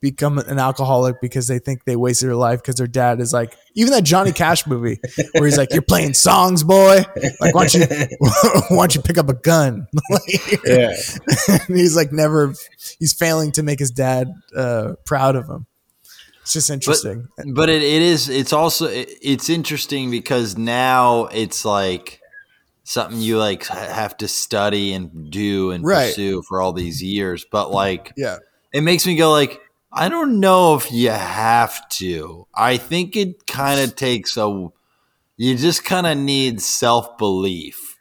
become an alcoholic because they think they wasted their life because their dad is like, even that Johnny Cash movie where he's like, you're playing songs, boy. Like, why don't you, why don't you pick up a gun? Yeah. And he's like, never, he's failing to make his dad uh, proud of him. It's just interesting. But, but it, it is, it's also, it, it's interesting because now it's like something you like have to study and do and right. pursue for all these years. But like, yeah, it makes me go like, I don't know if you have to. I think it kind of takes a, you just kind of need self-belief.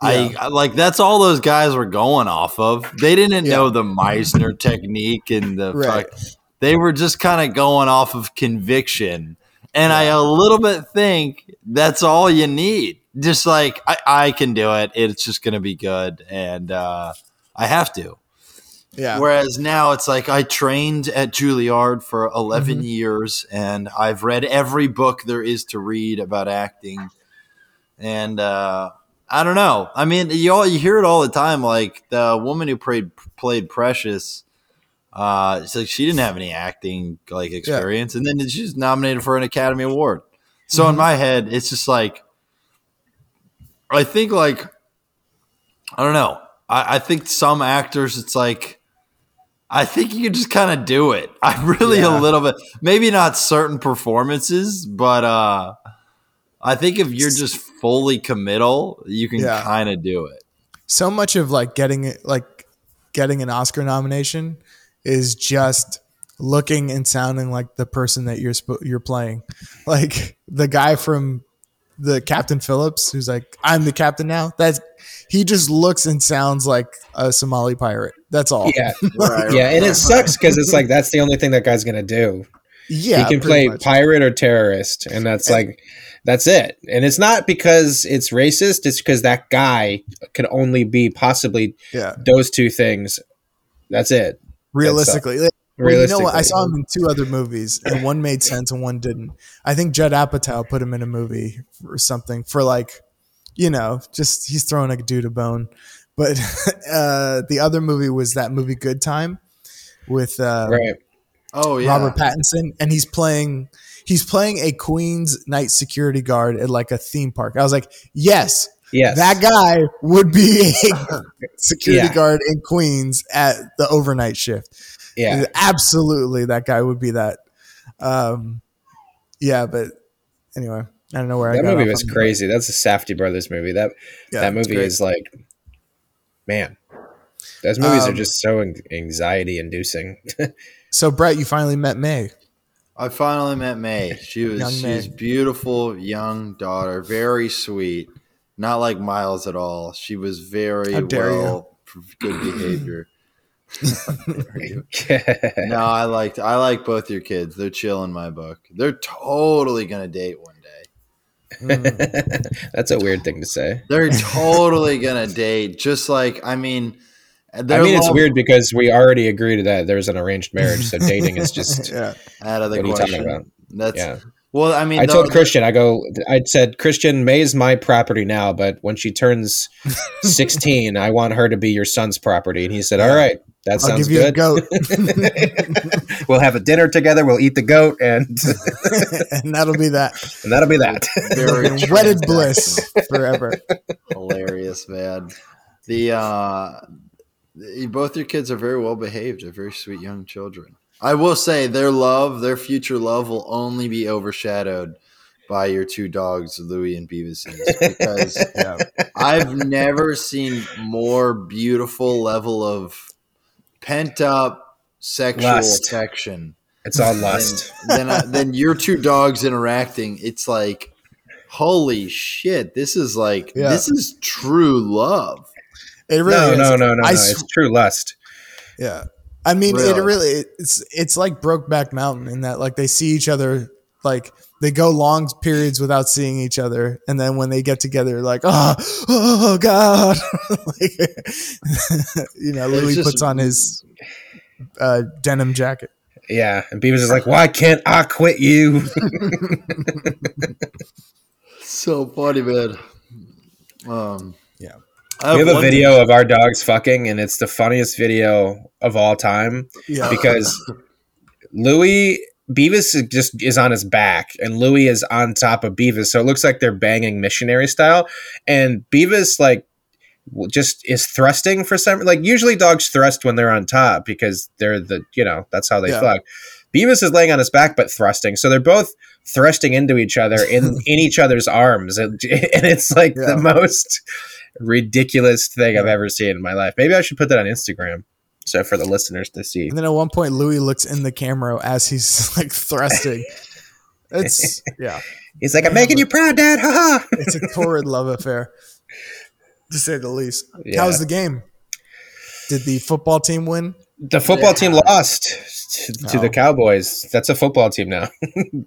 Yeah. I like that's all those guys were going off of. They didn't yeah. know the Meisner technique and the right. fuck. They were just kind of going off of conviction. And I a little bit think that's all you need. Just like, I, I can do it. It's just going to be good. And uh, I have to. Yeah. Whereas now it's like I trained at Juilliard for eleven mm-hmm. years and I've read every book there is to read about acting. And uh, I don't know. I mean, you all, you hear it all the time. Like the woman who played, played Precious – Uh, it's like she didn't have any acting like experience, yeah. and then she's nominated for an Academy Award. So mm-hmm. in my head, it's just like I think, like I don't know. I, I think some actors, it's like I think you can just kind of do it. I really yeah. a little bit, maybe not certain performances, but uh, I think if you're just fully committal, you can yeah. kind of do it. So much of like getting like getting an Oscar nomination is just looking and sounding like the person that you're sp- you're playing, like the guy from the Captain Phillips who's like, I'm the captain now. That's he just looks and sounds like a Somali pirate. That's all. Yeah, right, yeah, right, and right. It sucks because it's like that's the only thing that guy's gonna do. Yeah, he can play much. pirate or terrorist, and that's and, like that's it. And it's not because it's racist; it's because that guy can only be possibly yeah. those two things. That's it. Realistically, well, Realistically, you know what? I saw him in two other movies, and one made sense and one didn't. I think Judd Apatow put him in a movie or something for like, you know, just he's throwing a dude a bone. But uh, the other movie was that movie Good Time with uh, right. oh yeah, Robert Pattinson, and he's playing he's playing a Queens night security guard at like a theme park. I was like, yes. Yes. That guy would be a security yeah. guard in Queens at the overnight shift. Yeah. Absolutely. That guy would be that. Um, yeah. But anyway, I don't know where that I got movie was crazy. That. That's a Safdie Brothers movie. That, yeah, that movie is like, man, those movies um, are just so anxiety inducing. So Brett, you finally met May. I finally met May. She was, young she's May. Beautiful young daughter. Very sweet. Not like Miles at all. She was very well good behavior. No, I liked I like both your kids. They're chill in my book. They're totally gonna date one day. Mm. That's a weird thing to say. They're totally gonna date. Just like I mean, I mean it's weird because we already agreed that there's an arranged marriage, so dating is just yeah. out of the what question. Are you talking about? That's yeah. Well, I mean, I told Christian, I go, I said, Christian, May's my property now, but when she turns sixteen, I want her to be your son's property. And he said, all right, that I'll sounds give you good. A goat. We'll have a dinner together. We'll eat the goat. And, and that'll be that. And that'll be that. Wedded bliss forever. Hilarious, man. The, uh, both your kids are very well behaved. They're very sweet young children. I will say their love, their future love will only be overshadowed by your two dogs, Louie and Beavis. Because yeah, I've never seen more beautiful level of pent up sexual lust. Affection. It's all lust. Then, then, I, then your two dogs interacting. It's like, holy shit. This is like, yeah. this is true love. It really no, is. no, no, no, I, no. It's true lust. Yeah. I mean, really? it really it's it's like Brokeback Mountain in that like they see each other, like they go long periods without seeing each other, and then when they get together, like oh, oh god, like, you know, Louis just puts on his uh, denim jacket. Yeah, and Beavis is like, "Why can't I quit you?" So funny, man. Um, yeah. I we have, have a video thing. of our dogs fucking, and it's the funniest video of all time yeah. because Louis Beavis just is on his back, and Louis is on top of Beavis, so it looks like they're banging missionary style, and Beavis like just is thrusting for some. Like usually dogs thrust when they're on top because they're the you know that's how they yeah. fuck. Beavis is laying on his back but thrusting, so they're both thrusting into each other in in each other's arms, and, and it's like yeah. the most ridiculous thing I've ever seen in my life. Maybe I should put that on Instagram so for the listeners to see. And then at one point Louis looks in the camera as he's like thrusting. It's yeah. He's like, I'm making you proud, Dad. Ha ha. It's a torrid love affair, to say the least. Yeah. How's the game? Did the football team win? The football yeah. team lost to, no. to the Cowboys. That's a football team now.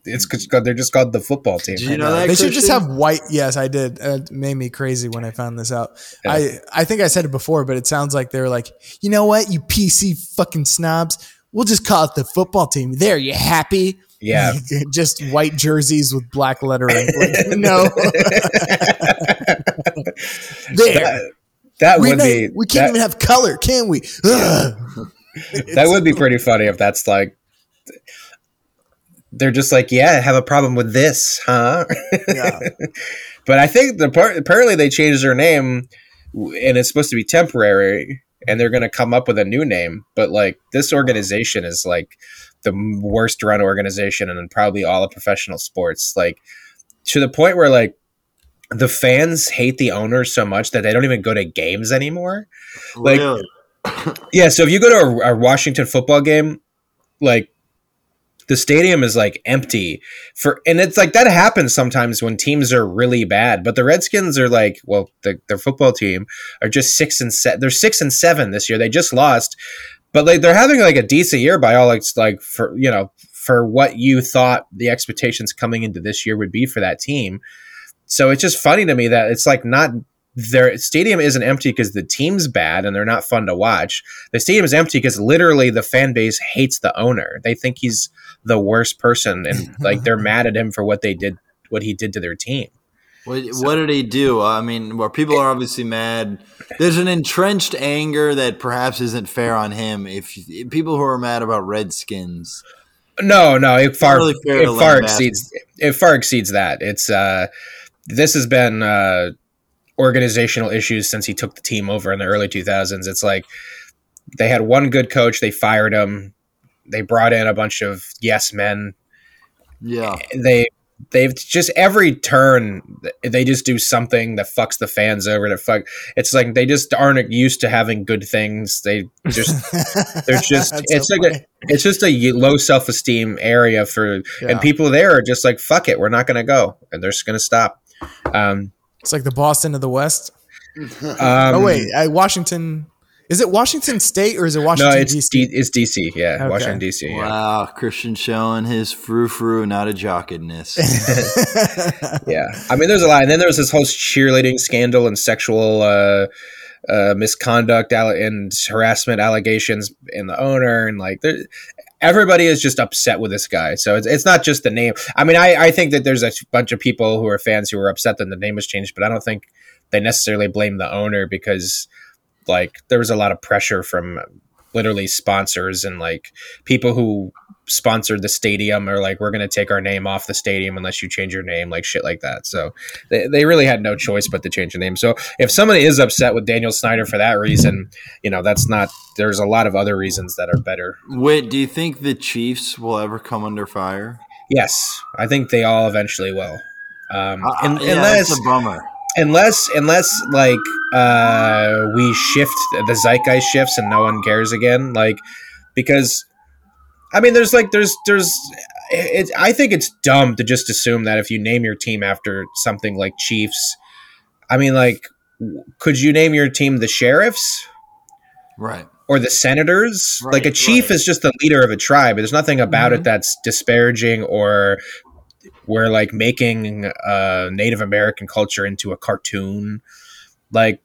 It's they're just called the football team. Did you know that, they Christian? Should just have white. Yes, I did. It made me crazy when I found this out. Yeah. I, I think I said it before, but it sounds like they were like, you know what, you P C fucking snobs. We'll just call it the football team. There, you happy? Yeah. Just white jerseys with black lettering. Like, no. There. That we would know, be. We can't that, even have color, can we? Ugh. That would be pretty funny if that's like they're just like, yeah, I have a problem with this, huh? Yeah. But I think the part apparently they changed their name and it's supposed to be temporary and they're going to come up with a new name. But like this organization is like the worst run organization and probably all of professional sports, like to the point where like the fans hate the owners so much that they don't even go to games anymore. Like, really? Yeah, so if you go to a, a Washington football game, like the stadium is like empty for, and it's like that happens sometimes when teams are really bad. But the Redskins are like, well, the, their football team are just six and seven. They're six and seven this year. They just lost, but like they're having like a decent year by all. It's like for you know for what you thought the expectations coming into this year would be for that team. So it's just funny to me that it's like not. Their stadium isn't empty because the team's bad and they're not fun to watch. The stadium is empty because literally the fan base hates the owner. They think he's the worst person and like they're mad at him for what they did, what he did to their team. What, so, what did he do? I mean, well, people are obviously mad. There's an entrenched anger that perhaps isn't fair on him. If, if people who are mad about Redskins, no, no, it far really it far exceads it far exceeds that. It's uh, this has been. Uh, organizational issues since he took the team over in the early two thousands. It's like they had one good coach, they fired him. They brought in a bunch of yes men. Yeah. They they've just every turn they just do something that fucks the fans over to fuck. It's like they just aren't used to having good things. They just they're just it's so like funny. a, it's just a low self-esteem area for yeah. and people there are just like fuck it, we're not going to go and they're just going to stop. Um It's like the Boston of the West. Um, oh, wait. I, Washington. Is it Washington State or is it Washington, D C? No, it's D C. D, it's D C. Yeah, okay. Washington, D C. Yeah. Wow, Christian showing his frou-frou, not a jockedness. Yeah. I mean, there's a lot. And then there's this whole cheerleading scandal and sexual uh, uh, misconduct and harassment allegations in the owner. And like there, everybody is just upset with this guy. So it's it's not just the name. I mean, I, I think that there's a bunch of people who are fans who are upset that the name was changed, but I don't think they necessarily blame the owner because like there was a lot of pressure from literally sponsors and like people who sponsored the stadium or like, we're going to take our name off the stadium unless you change your name, like shit like that. So they, they really had no choice but to change the name. So if somebody is upset with Daniel Snyder for that reason, you know, that's not, there's a lot of other reasons that are better. Wait, do you think the Chiefs will ever come under fire? Yes. I think they all eventually will. Um, uh, and, yeah, unless, that's a bummer. Unless, unless like uh, we shift, the zeitgeist shifts and no one cares again. Like, because I mean, there's like, there's, there's, it, I think it's dumb to just assume that if you name your team after something like Chiefs, I mean, like, could you name your team the Sheriffs? Right. Or the Senators? Right, like a chief right. is just the leader of a tribe. There's nothing about mm-hmm. it that's disparaging or we're like making uh Native American culture into a cartoon. Like,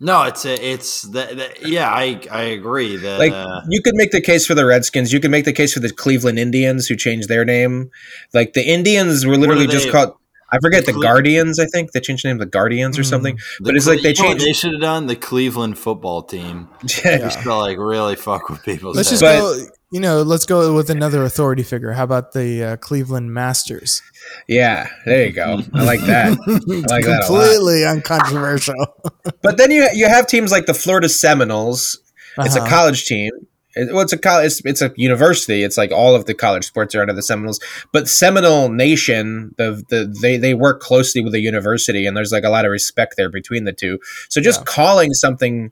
no, it's a, it's the, the yeah, I I agree that like uh, you could make the case for the Redskins, you could make the case for the Cleveland Indians who changed their name. Like the Indians were literally just they, called I forget the, the Cle- Guardians, I think they changed the name of the Guardians or something. Mm-hmm. But the it's Cle- like they changed they should have done the Cleveland football team. Yeah. Just to like really fuck with people. Let's just go, you know, let's go with another authority figure. How about the uh, Cleveland Masters? Yeah, there you go. I like that. I like that a lot. Completely uncontroversial. But then you you have teams like the Florida Seminoles. Uh-huh. It's a college team. It, well, it's a college. It's, it's a university. It's like all of the college sports are under the Seminoles. But Seminole Nation, the the they they work closely with the university, and there's like a lot of respect there between the two. So just yeah. calling something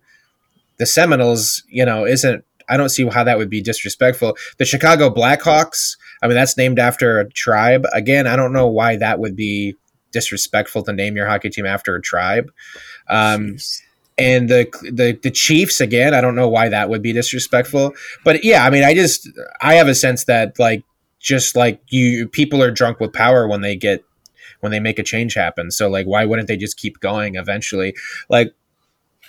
the Seminoles, you know, isn't. I don't see how that would be disrespectful. The Chicago Blackhawks, I mean, that's named after a tribe. Again, I don't know why that would be disrespectful to name your hockey team after a tribe. Um, and the, the the Chiefs, again, I don't know why that would be disrespectful. But yeah, I mean, I just I have a sense that like just like you people are drunk with power when they get when they make a change happen. So like, why wouldn't they just keep going eventually? Like.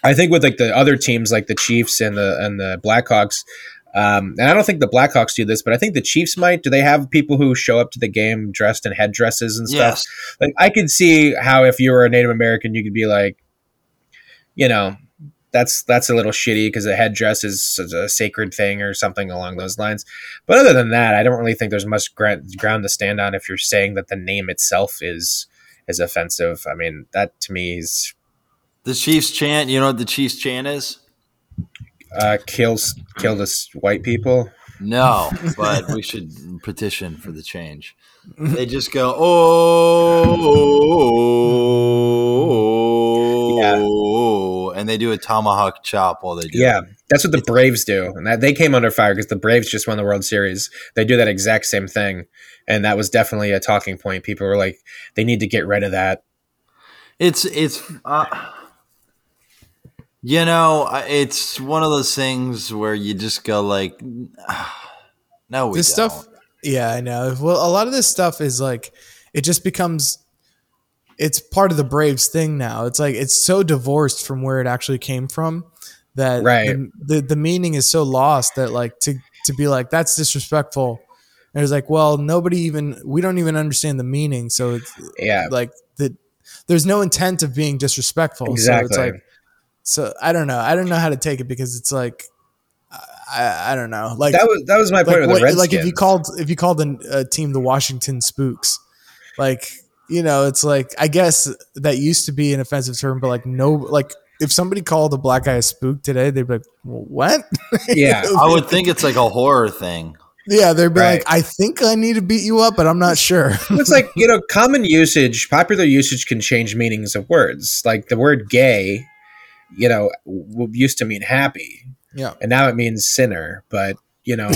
I think with like the other teams, like the Chiefs and the and the Blackhawks, um, and I don't think the Blackhawks do this, but I think the Chiefs might. Do they have people who show up to the game dressed in headdresses and stuff? Yes. Like I could see how if you were a Native American, you could be like, you know, that's that's a little shitty because a headdress is a sacred thing or something along those lines. But other than that, I don't really think there's much ground to stand on if you're saying that the name itself is is offensive. I mean, that to me is. The Chiefs chant, you know what the Chiefs chant is? Uh, kills, kill the white people? No, but we should petition for the change. They just go, oh, oh, oh, yeah. oh, and they do a tomahawk chop while they do yeah, it. Yeah, that's what the Braves do. And that, they came under fire because the Braves just won the World Series. They do that exact same thing. And that was definitely a talking point. People were like, they need to get rid of that. It's, it's, uh, you know, it's one of those things where you just go like, no, we this don't. Stuff, yeah, I know. Well, a lot of this stuff is like, it just becomes, it's part of the Braves thing now. It's like, it's so divorced from where it actually came from that right. the, the, the meaning is so lost that like to, to be like, that's disrespectful. And it's like, well, nobody even, we don't even understand the meaning. So it's yeah. like the, there's no intent of being disrespectful. Exactly. So it's like, So I don't know. I don't know how to take it because it's like I, I don't know. Like that was that was my like point with what, the Redskins. Like if you called if you called a uh, team the Washington Spooks, like you know, it's like I guess that used to be an offensive term, but like no, like if somebody called a black guy a spook today, they'd be like, what? Yeah, I would think it's like a horror thing. Yeah, they'd be right. like, I think I need to beat you up, but I'm not sure. It's like you know, common usage, popular usage can change meanings of words. Like the word "gay." You know, used to mean happy, yeah, and now it means sinner. But you know,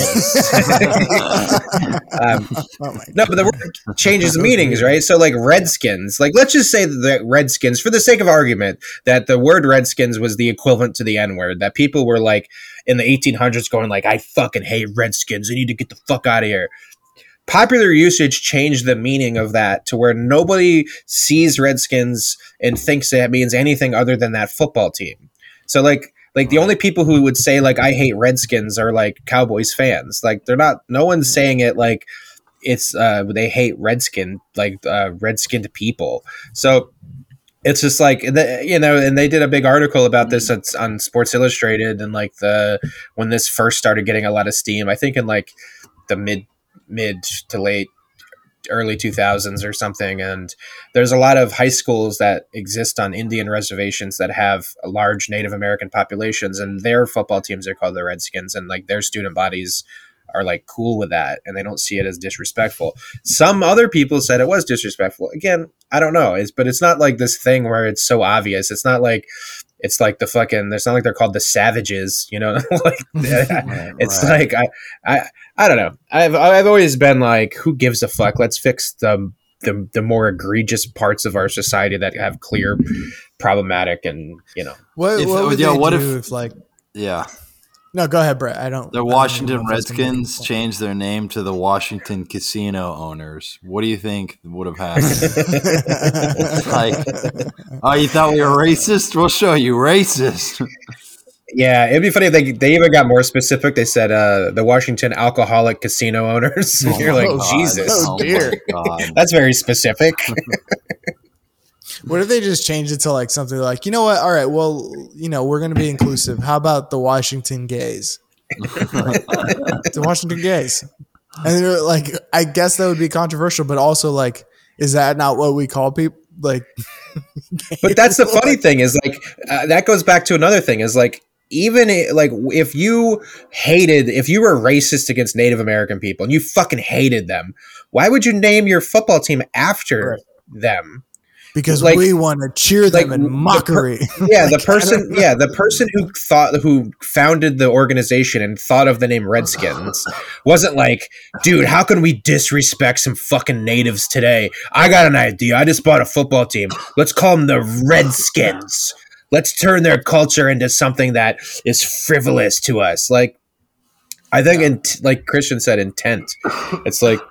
um, oh no, but the word changes meanings, right? So, like Redskins, like let's just say that Redskins, for the sake of argument, that the word Redskins was the equivalent to the N word. That people were like in the eighteen hundreds going like, "I fucking hate Redskins. I need to get the fuck out of here." Popular usage changed the meaning of that to where nobody sees Redskins and thinks that it means anything other than that football team. So like, like the only people who would say like, I hate Redskins are like Cowboys fans. Like they're not, no one's saying it like it's, uh, they hate Redskin, like uh, Redskinned people. So It's just like, you know, and they did a big article about this on Sports Illustrated, and like the when this first started getting a lot of steam, I think in like the mid mid to late early two thousands or something. And there's a lot of high schools that exist on Indian reservations that have large Native American populations, and their football teams are called the Redskins, and like their student bodies are like cool with that, and they don't see it as disrespectful. Some other people said it was disrespectful. Again, I don't know. It's, but it's not like this thing where it's so obvious. It's not like it's like the fucking. It's not like they're called the Savages, you know. Like right, it's right. like I, I, I don't know. I've I've always been like, who gives a fuck? Let's fix the the the more egregious parts of our society that have clear problematic, and you know. What, if, what would yeah, they what do if, if like yeah. No, go ahead, Brett. I don't. The Washington don't Redskins changed their name to the Washington Casino Owners. What do you think would have happened? Like, oh, you thought we were racist? We'll show you racist. Yeah, it'd be funny if they they even got more specific. They said uh, the Washington Alcoholic Casino Owners. Oh, you're like, God, Jesus, oh dear. That's very specific. What if they just changed it to like something like, you know what? All right, well, you know, we're going to be inclusive. How about the Washington gays? The Washington gays. And they're like, I guess that would be controversial, but also like, is that not what we call people? Like, but that's the funny thing is like, uh, that goes back to another thing is like, even like if you hated, if you were racist against Native American people and you fucking hated them, why would you name your football team after right. them? Because like, we want to cheer them like, in mockery. The per- yeah, like, the person, yeah, the person who thought, who founded the organization and thought of the name Redskins wasn't like, dude, how can we disrespect some fucking natives today? I got an idea. I just bought a football team. Let's call them the Redskins. Let's turn their culture into something that is frivolous to us. Like, I think, in, like Christian said, intent. It's like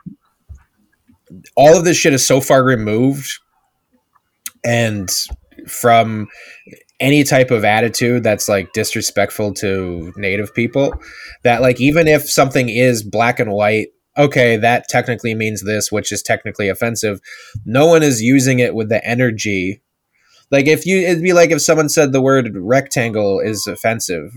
all of this shit is so far removed. And from any type of attitude that's like disrespectful to Native people, that like even if something is black and white, okay, that technically means this, which is technically offensive. No one is using it with the energy. Like if you, it'd be like if someone said the word rectangle is offensive,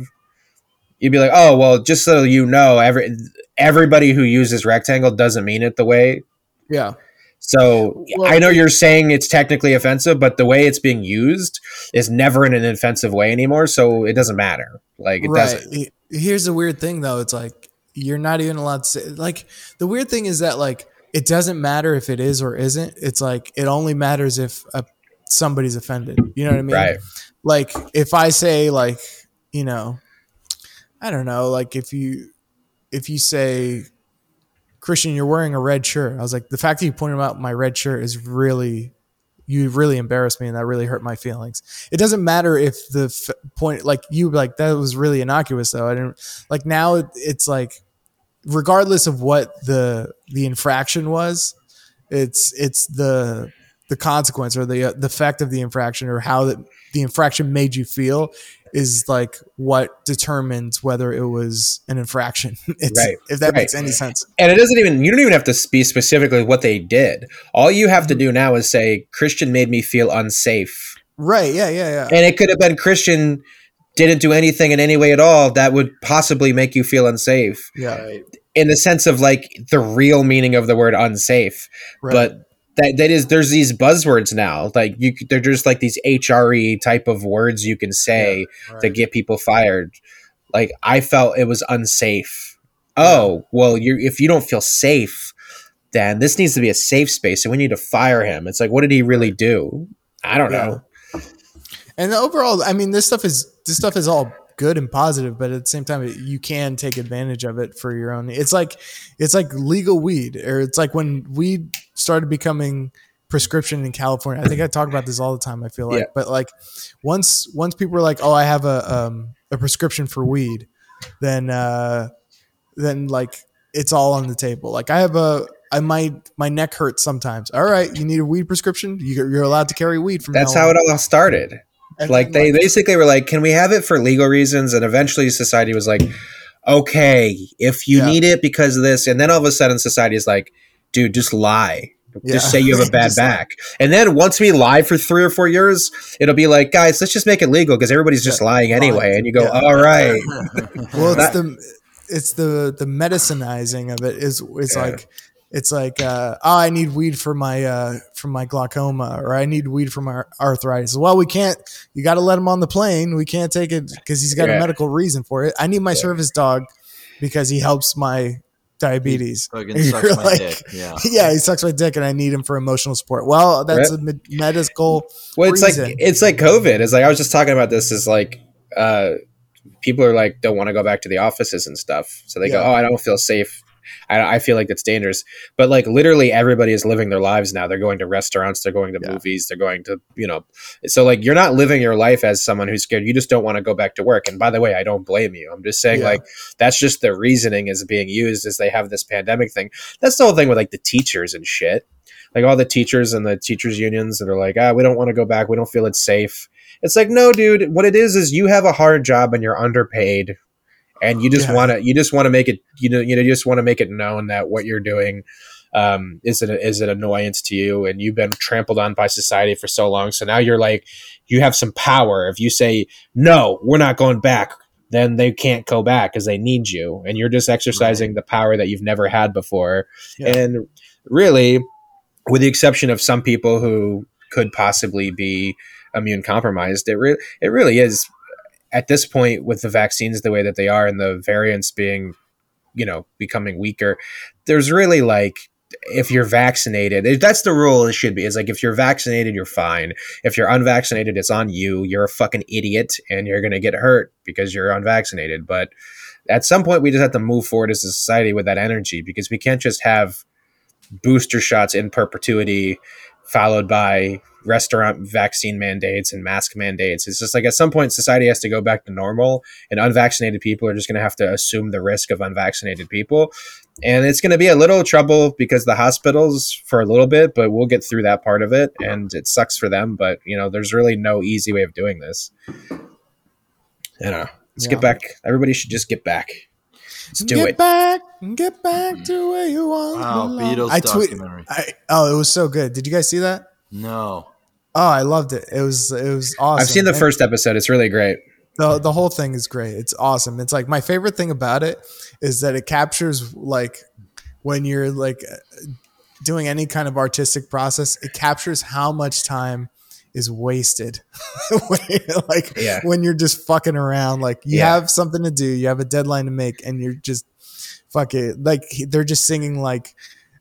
you'd be like, oh well, just so you know, every everybody who uses rectangle doesn't mean it the way. Yeah. So well, I know you're saying it's technically offensive, but the way it's being used is never in an offensive way anymore. So it doesn't matter. Like it right. doesn't. Here's the weird thing though. It's like, you're not even allowed to say, like the weird thing is that like, it doesn't matter if it is or isn't. It's like, it only matters if uh, somebody's offended. You know what I mean? Right. Like if I say like, you know, I don't know, like if you, if you say, Christian, you're wearing a red shirt. I was like, the fact that you pointed out my red shirt is really, you really embarrassed me and that really hurt my feelings. It doesn't matter if the f- point, like you like, that was really innocuous though. I didn't like now it, it's like, regardless of what the, the infraction was, it's, it's the, the consequence or the, uh, the effect of the infraction or how the, the infraction made you feel is like what determines whether it was an infraction. It's, right. If that right. makes any sense. And it doesn't even, you don't even have to be specifically what they did. All you have to do now is say, Christian made me feel unsafe. Right. Yeah. Yeah. Yeah. And it could have been Christian didn't do anything in any way at all that would possibly make you feel unsafe. Yeah. Right. In the sense of like the real meaning of the word unsafe. Right. But That that is, there's these buzzwords now, like you, they're just like these H R E type of words you can say yeah, right. that get people fired. Like I felt it was unsafe. Yeah. Oh well, you if you don't feel safe, then this needs to be a safe space, and we need to fire him. It's like, what did he really do? I don't yeah. know. And the overall, I mean, this stuff is this stuff is all good and positive, but at the same time, you can take advantage of it for your own. It's like it's like legal weed, or it's like when weed started becoming prescription in California. I think I talk about this all the time. I feel like, yeah. but like once, once people were like, oh, I have a, um, a prescription for weed, then, uh, then like it's all on the table. Like I have a, I might, my neck hurts sometimes. All right. You need a weed prescription. You, you're allowed to carry weed from That's now how on. It all started. And like they like, basically were like, can we have it for legal reasons? And eventually society was like, okay, if you yeah. need it because of this. And then all of a sudden society is like, dude, just lie. Yeah. Just say you have a bad back. And then once we lie for three or four years, it'll be like, guys, let's just make it legal because everybody's just yeah. lying anyway. And you go, yeah. all right. Well, it's the it's the the medicinizing of it is it's yeah. like it's like uh, oh, I need weed for my uh, for my glaucoma, or I need weed for my arthritis. Well, we can't. You got to let him on the plane. We can't take it because he's got yeah. a medical reason for it. I need my yeah. service dog because he helps my diabetes. He sucks my like, dick. Yeah. yeah, he sucks my dick, and I need him for emotional support. Well, that's right. a med- medical. Well, it's reason. Like it's like COVID. It's like I was just talking about this. Is like uh, people are like don't want to go back to the offices and stuff, so they yeah. go, "Oh, I don't feel safe. I, I feel like it's dangerous." But like literally, everybody is living their lives now. They're going to restaurants. They're going to yeah. movies. They're going to you know. So like you're not living your life as someone who's scared. You just don't want to go back to work. And by the way, I don't blame you. I'm just saying yeah. like that's just the reasoning is being used as they have this pandemic thing. That's the whole thing with like the teachers and shit. Like all the teachers and the teachers unions, and they're like, ah, we don't want to go back. We don't feel it's safe. It's like no, dude. What it is is you have a hard job and you're underpaid. And you just yeah. want to, you just want to make it, you know, you know, you just want to make it known that what you're doing um, is an is an annoyance to you, and you've been trampled on by society for so long. So now you're like, you have some power. If you say no, we're not going back, then they can't go back because they need you, and you're just exercising right. the power that you've never had before. Yeah. And really, with the exception of some people who could possibly be immune compromised, it really it really is. At this point, with the vaccines the way that they are and the variants being, you know, becoming weaker, there's really like, if you're vaccinated, that's the rule it should be. It's like, if you're vaccinated, you're fine. If you're unvaccinated, it's on you. You're a fucking idiot and you're going to get hurt because you're unvaccinated. But at some point, we just have to move forward as a society with that energy, because we can't just have booster shots in perpetuity followed by restaurant vaccine mandates and mask mandates. It's just like at some point society has to go back to normal, and unvaccinated people are just going to have to assume the risk of unvaccinated people. And it's going to be a little trouble because the hospitals for a little bit, but we'll get through that part of it, and it sucks for them. But, you know, there's really no easy way of doing this. I don't know. Let's yeah. get back. Everybody should just get back. Let's do get it. Back, get back to where you want. Wow, Beatles I documentary. Tweet, I, oh, it was so good. Did you guys see that? No. Oh, I loved it. It was it was awesome. I've seen the Thank first you. Episode. It's really great. The the whole thing is great. It's awesome. It's like my favorite thing about it is that it captures like when you're like doing any kind of artistic process, it captures how much time is wasted when like yeah. when you're just fucking around. Like you yeah. have something to do, you have a deadline to make, and you're just fucking like they're just singing like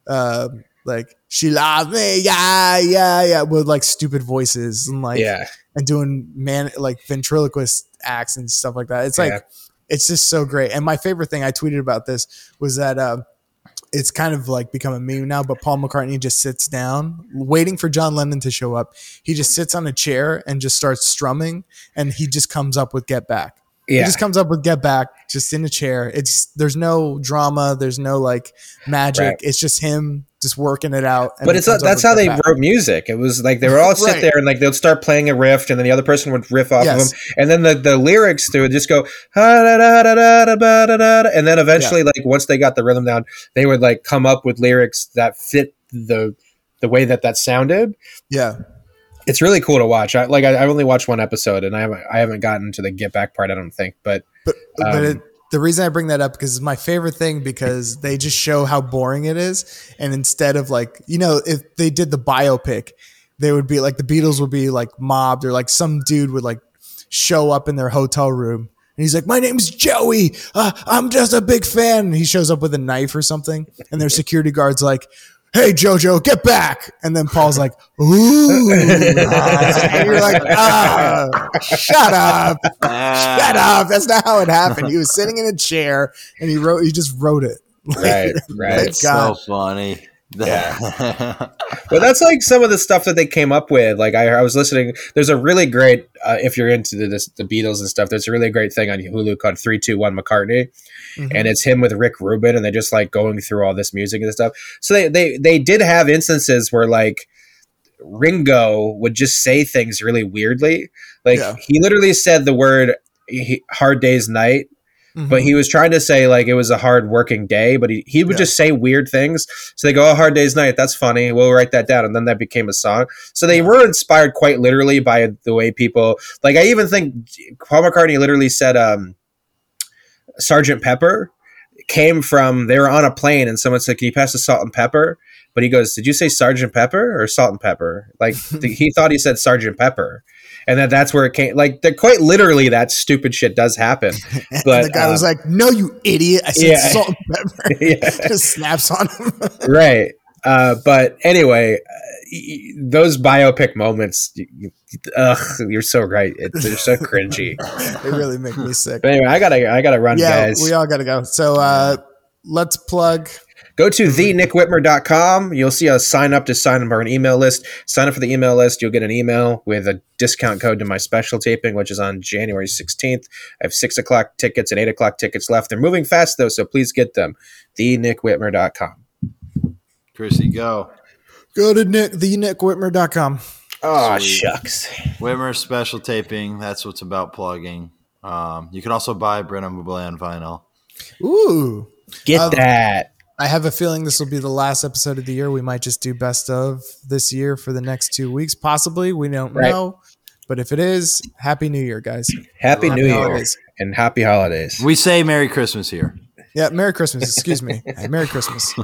uh like she loves me yeah yeah yeah with like stupid voices and like yeah. and doing man like ventriloquist acts and stuff like that. It's like yeah. it's just so great. And my favorite thing I tweeted about this was that uh it's kind of like become a meme now, but Paul McCartney just sits down waiting for John Lennon to show up. He just sits on a chair and just starts strumming, and he just comes up with Get Back. Yeah. He just comes up with Get Back just in a chair. It's there's no drama. There's no like magic. Right. It's just him just working it out. And but it's not, that's how they back. Wrote music. It was like they would all sit right. there and like they'll start playing a riff, and then the other person would riff off yes. of them, and then the, the lyrics they would just go da, da, da, da, da, da, da, and then eventually yeah. like once they got the rhythm down, they would like come up with lyrics that fit the the way that that sounded. Yeah. It's really cool to watch. I like I, I only watched one episode, and I haven't I haven't gotten to the Get Back part, I don't think. But but, um, but it, the reason I bring that up because it's my favorite thing, because they just show how boring it is. And instead of like, you know, if they did the biopic, they would be like the Beatles would be like mobbed, or like some dude would like show up in their hotel room and he's like, "My name's Joey. Uh, I'm just a big fan." And he shows up with a knife or something, and their security guard's like, "Hey, Jojo, get back." And then Paul's like, "Ooh." And you're like, "Ah, oh, shut up. Shut up. That's not how it happened." He was sitting in a chair and he wrote, he just wrote it. Like, right, right. It's so funny. Yeah. But that's like some of the stuff that they came up with. Like I, I was listening. There's a really great, uh, if you're into the, this, the Beatles and stuff, there's a really great thing on Hulu called three two one McCartney. Mm-hmm. And it's him with Rick Rubin, and they're just like going through all this music and stuff. So they, they, they did have instances where like Ringo would just say things really weirdly. Like yeah. he literally said the word he, Hard Day's Night Mm-hmm. But he was trying to say, like, it was a hard working day, but he, he would yeah. just say weird things. So they go, "Oh, hard day's night. That's funny. We'll write that down." And then that became a song. So they yeah. were inspired quite literally by the way people, like, I even think Paul McCartney literally said, um, Sergeant Pepper came from, they were on a plane and someone said, "Can you pass the salt and pepper?" But he goes, "Did you say Sergeant Pepper or salt and pepper?" Like th- he thought he said Sergeant Pepper. And that that's where it came. Like, they're quite literally, that stupid shit does happen. But the guy um, was like, "No, you idiot! I said yeah, salt and pepper." Yeah. Just snaps on him. Right. Uh, but anyway, those biopic moments, ugh, you're so right. It, they're so cringy. They really make me sick. But anyway, I gotta, I gotta run, yeah, guys. We all gotta go. So uh, let's plug. Go to the nick whitmer dot com. You'll see a sign up to sign up for an email list. Sign up for the email list. You'll get an email with a discount code to my special taping, which is on January sixteenth. I have six o'clock tickets and eight o'clock tickets left. They're moving fast, though, so please get them. the nick whitmer dot com. Chrissy, go. Go to Nick, the nick whitmer dot com. Oh, sweet. Shucks. Whitmer special taping. That's what's about plugging. Um, you can also buy Brennan Bland vinyl. Ooh. Get uh, that. I have a feeling this will be the last episode of the year. We might just do best of this year for the next two weeks, possibly. We don't right. know. But if it is, Happy New Year, guys. Happy, happy New holidays. Year and happy holidays. We say Merry Christmas here. Yeah, Merry Christmas. Excuse me. Merry Christmas.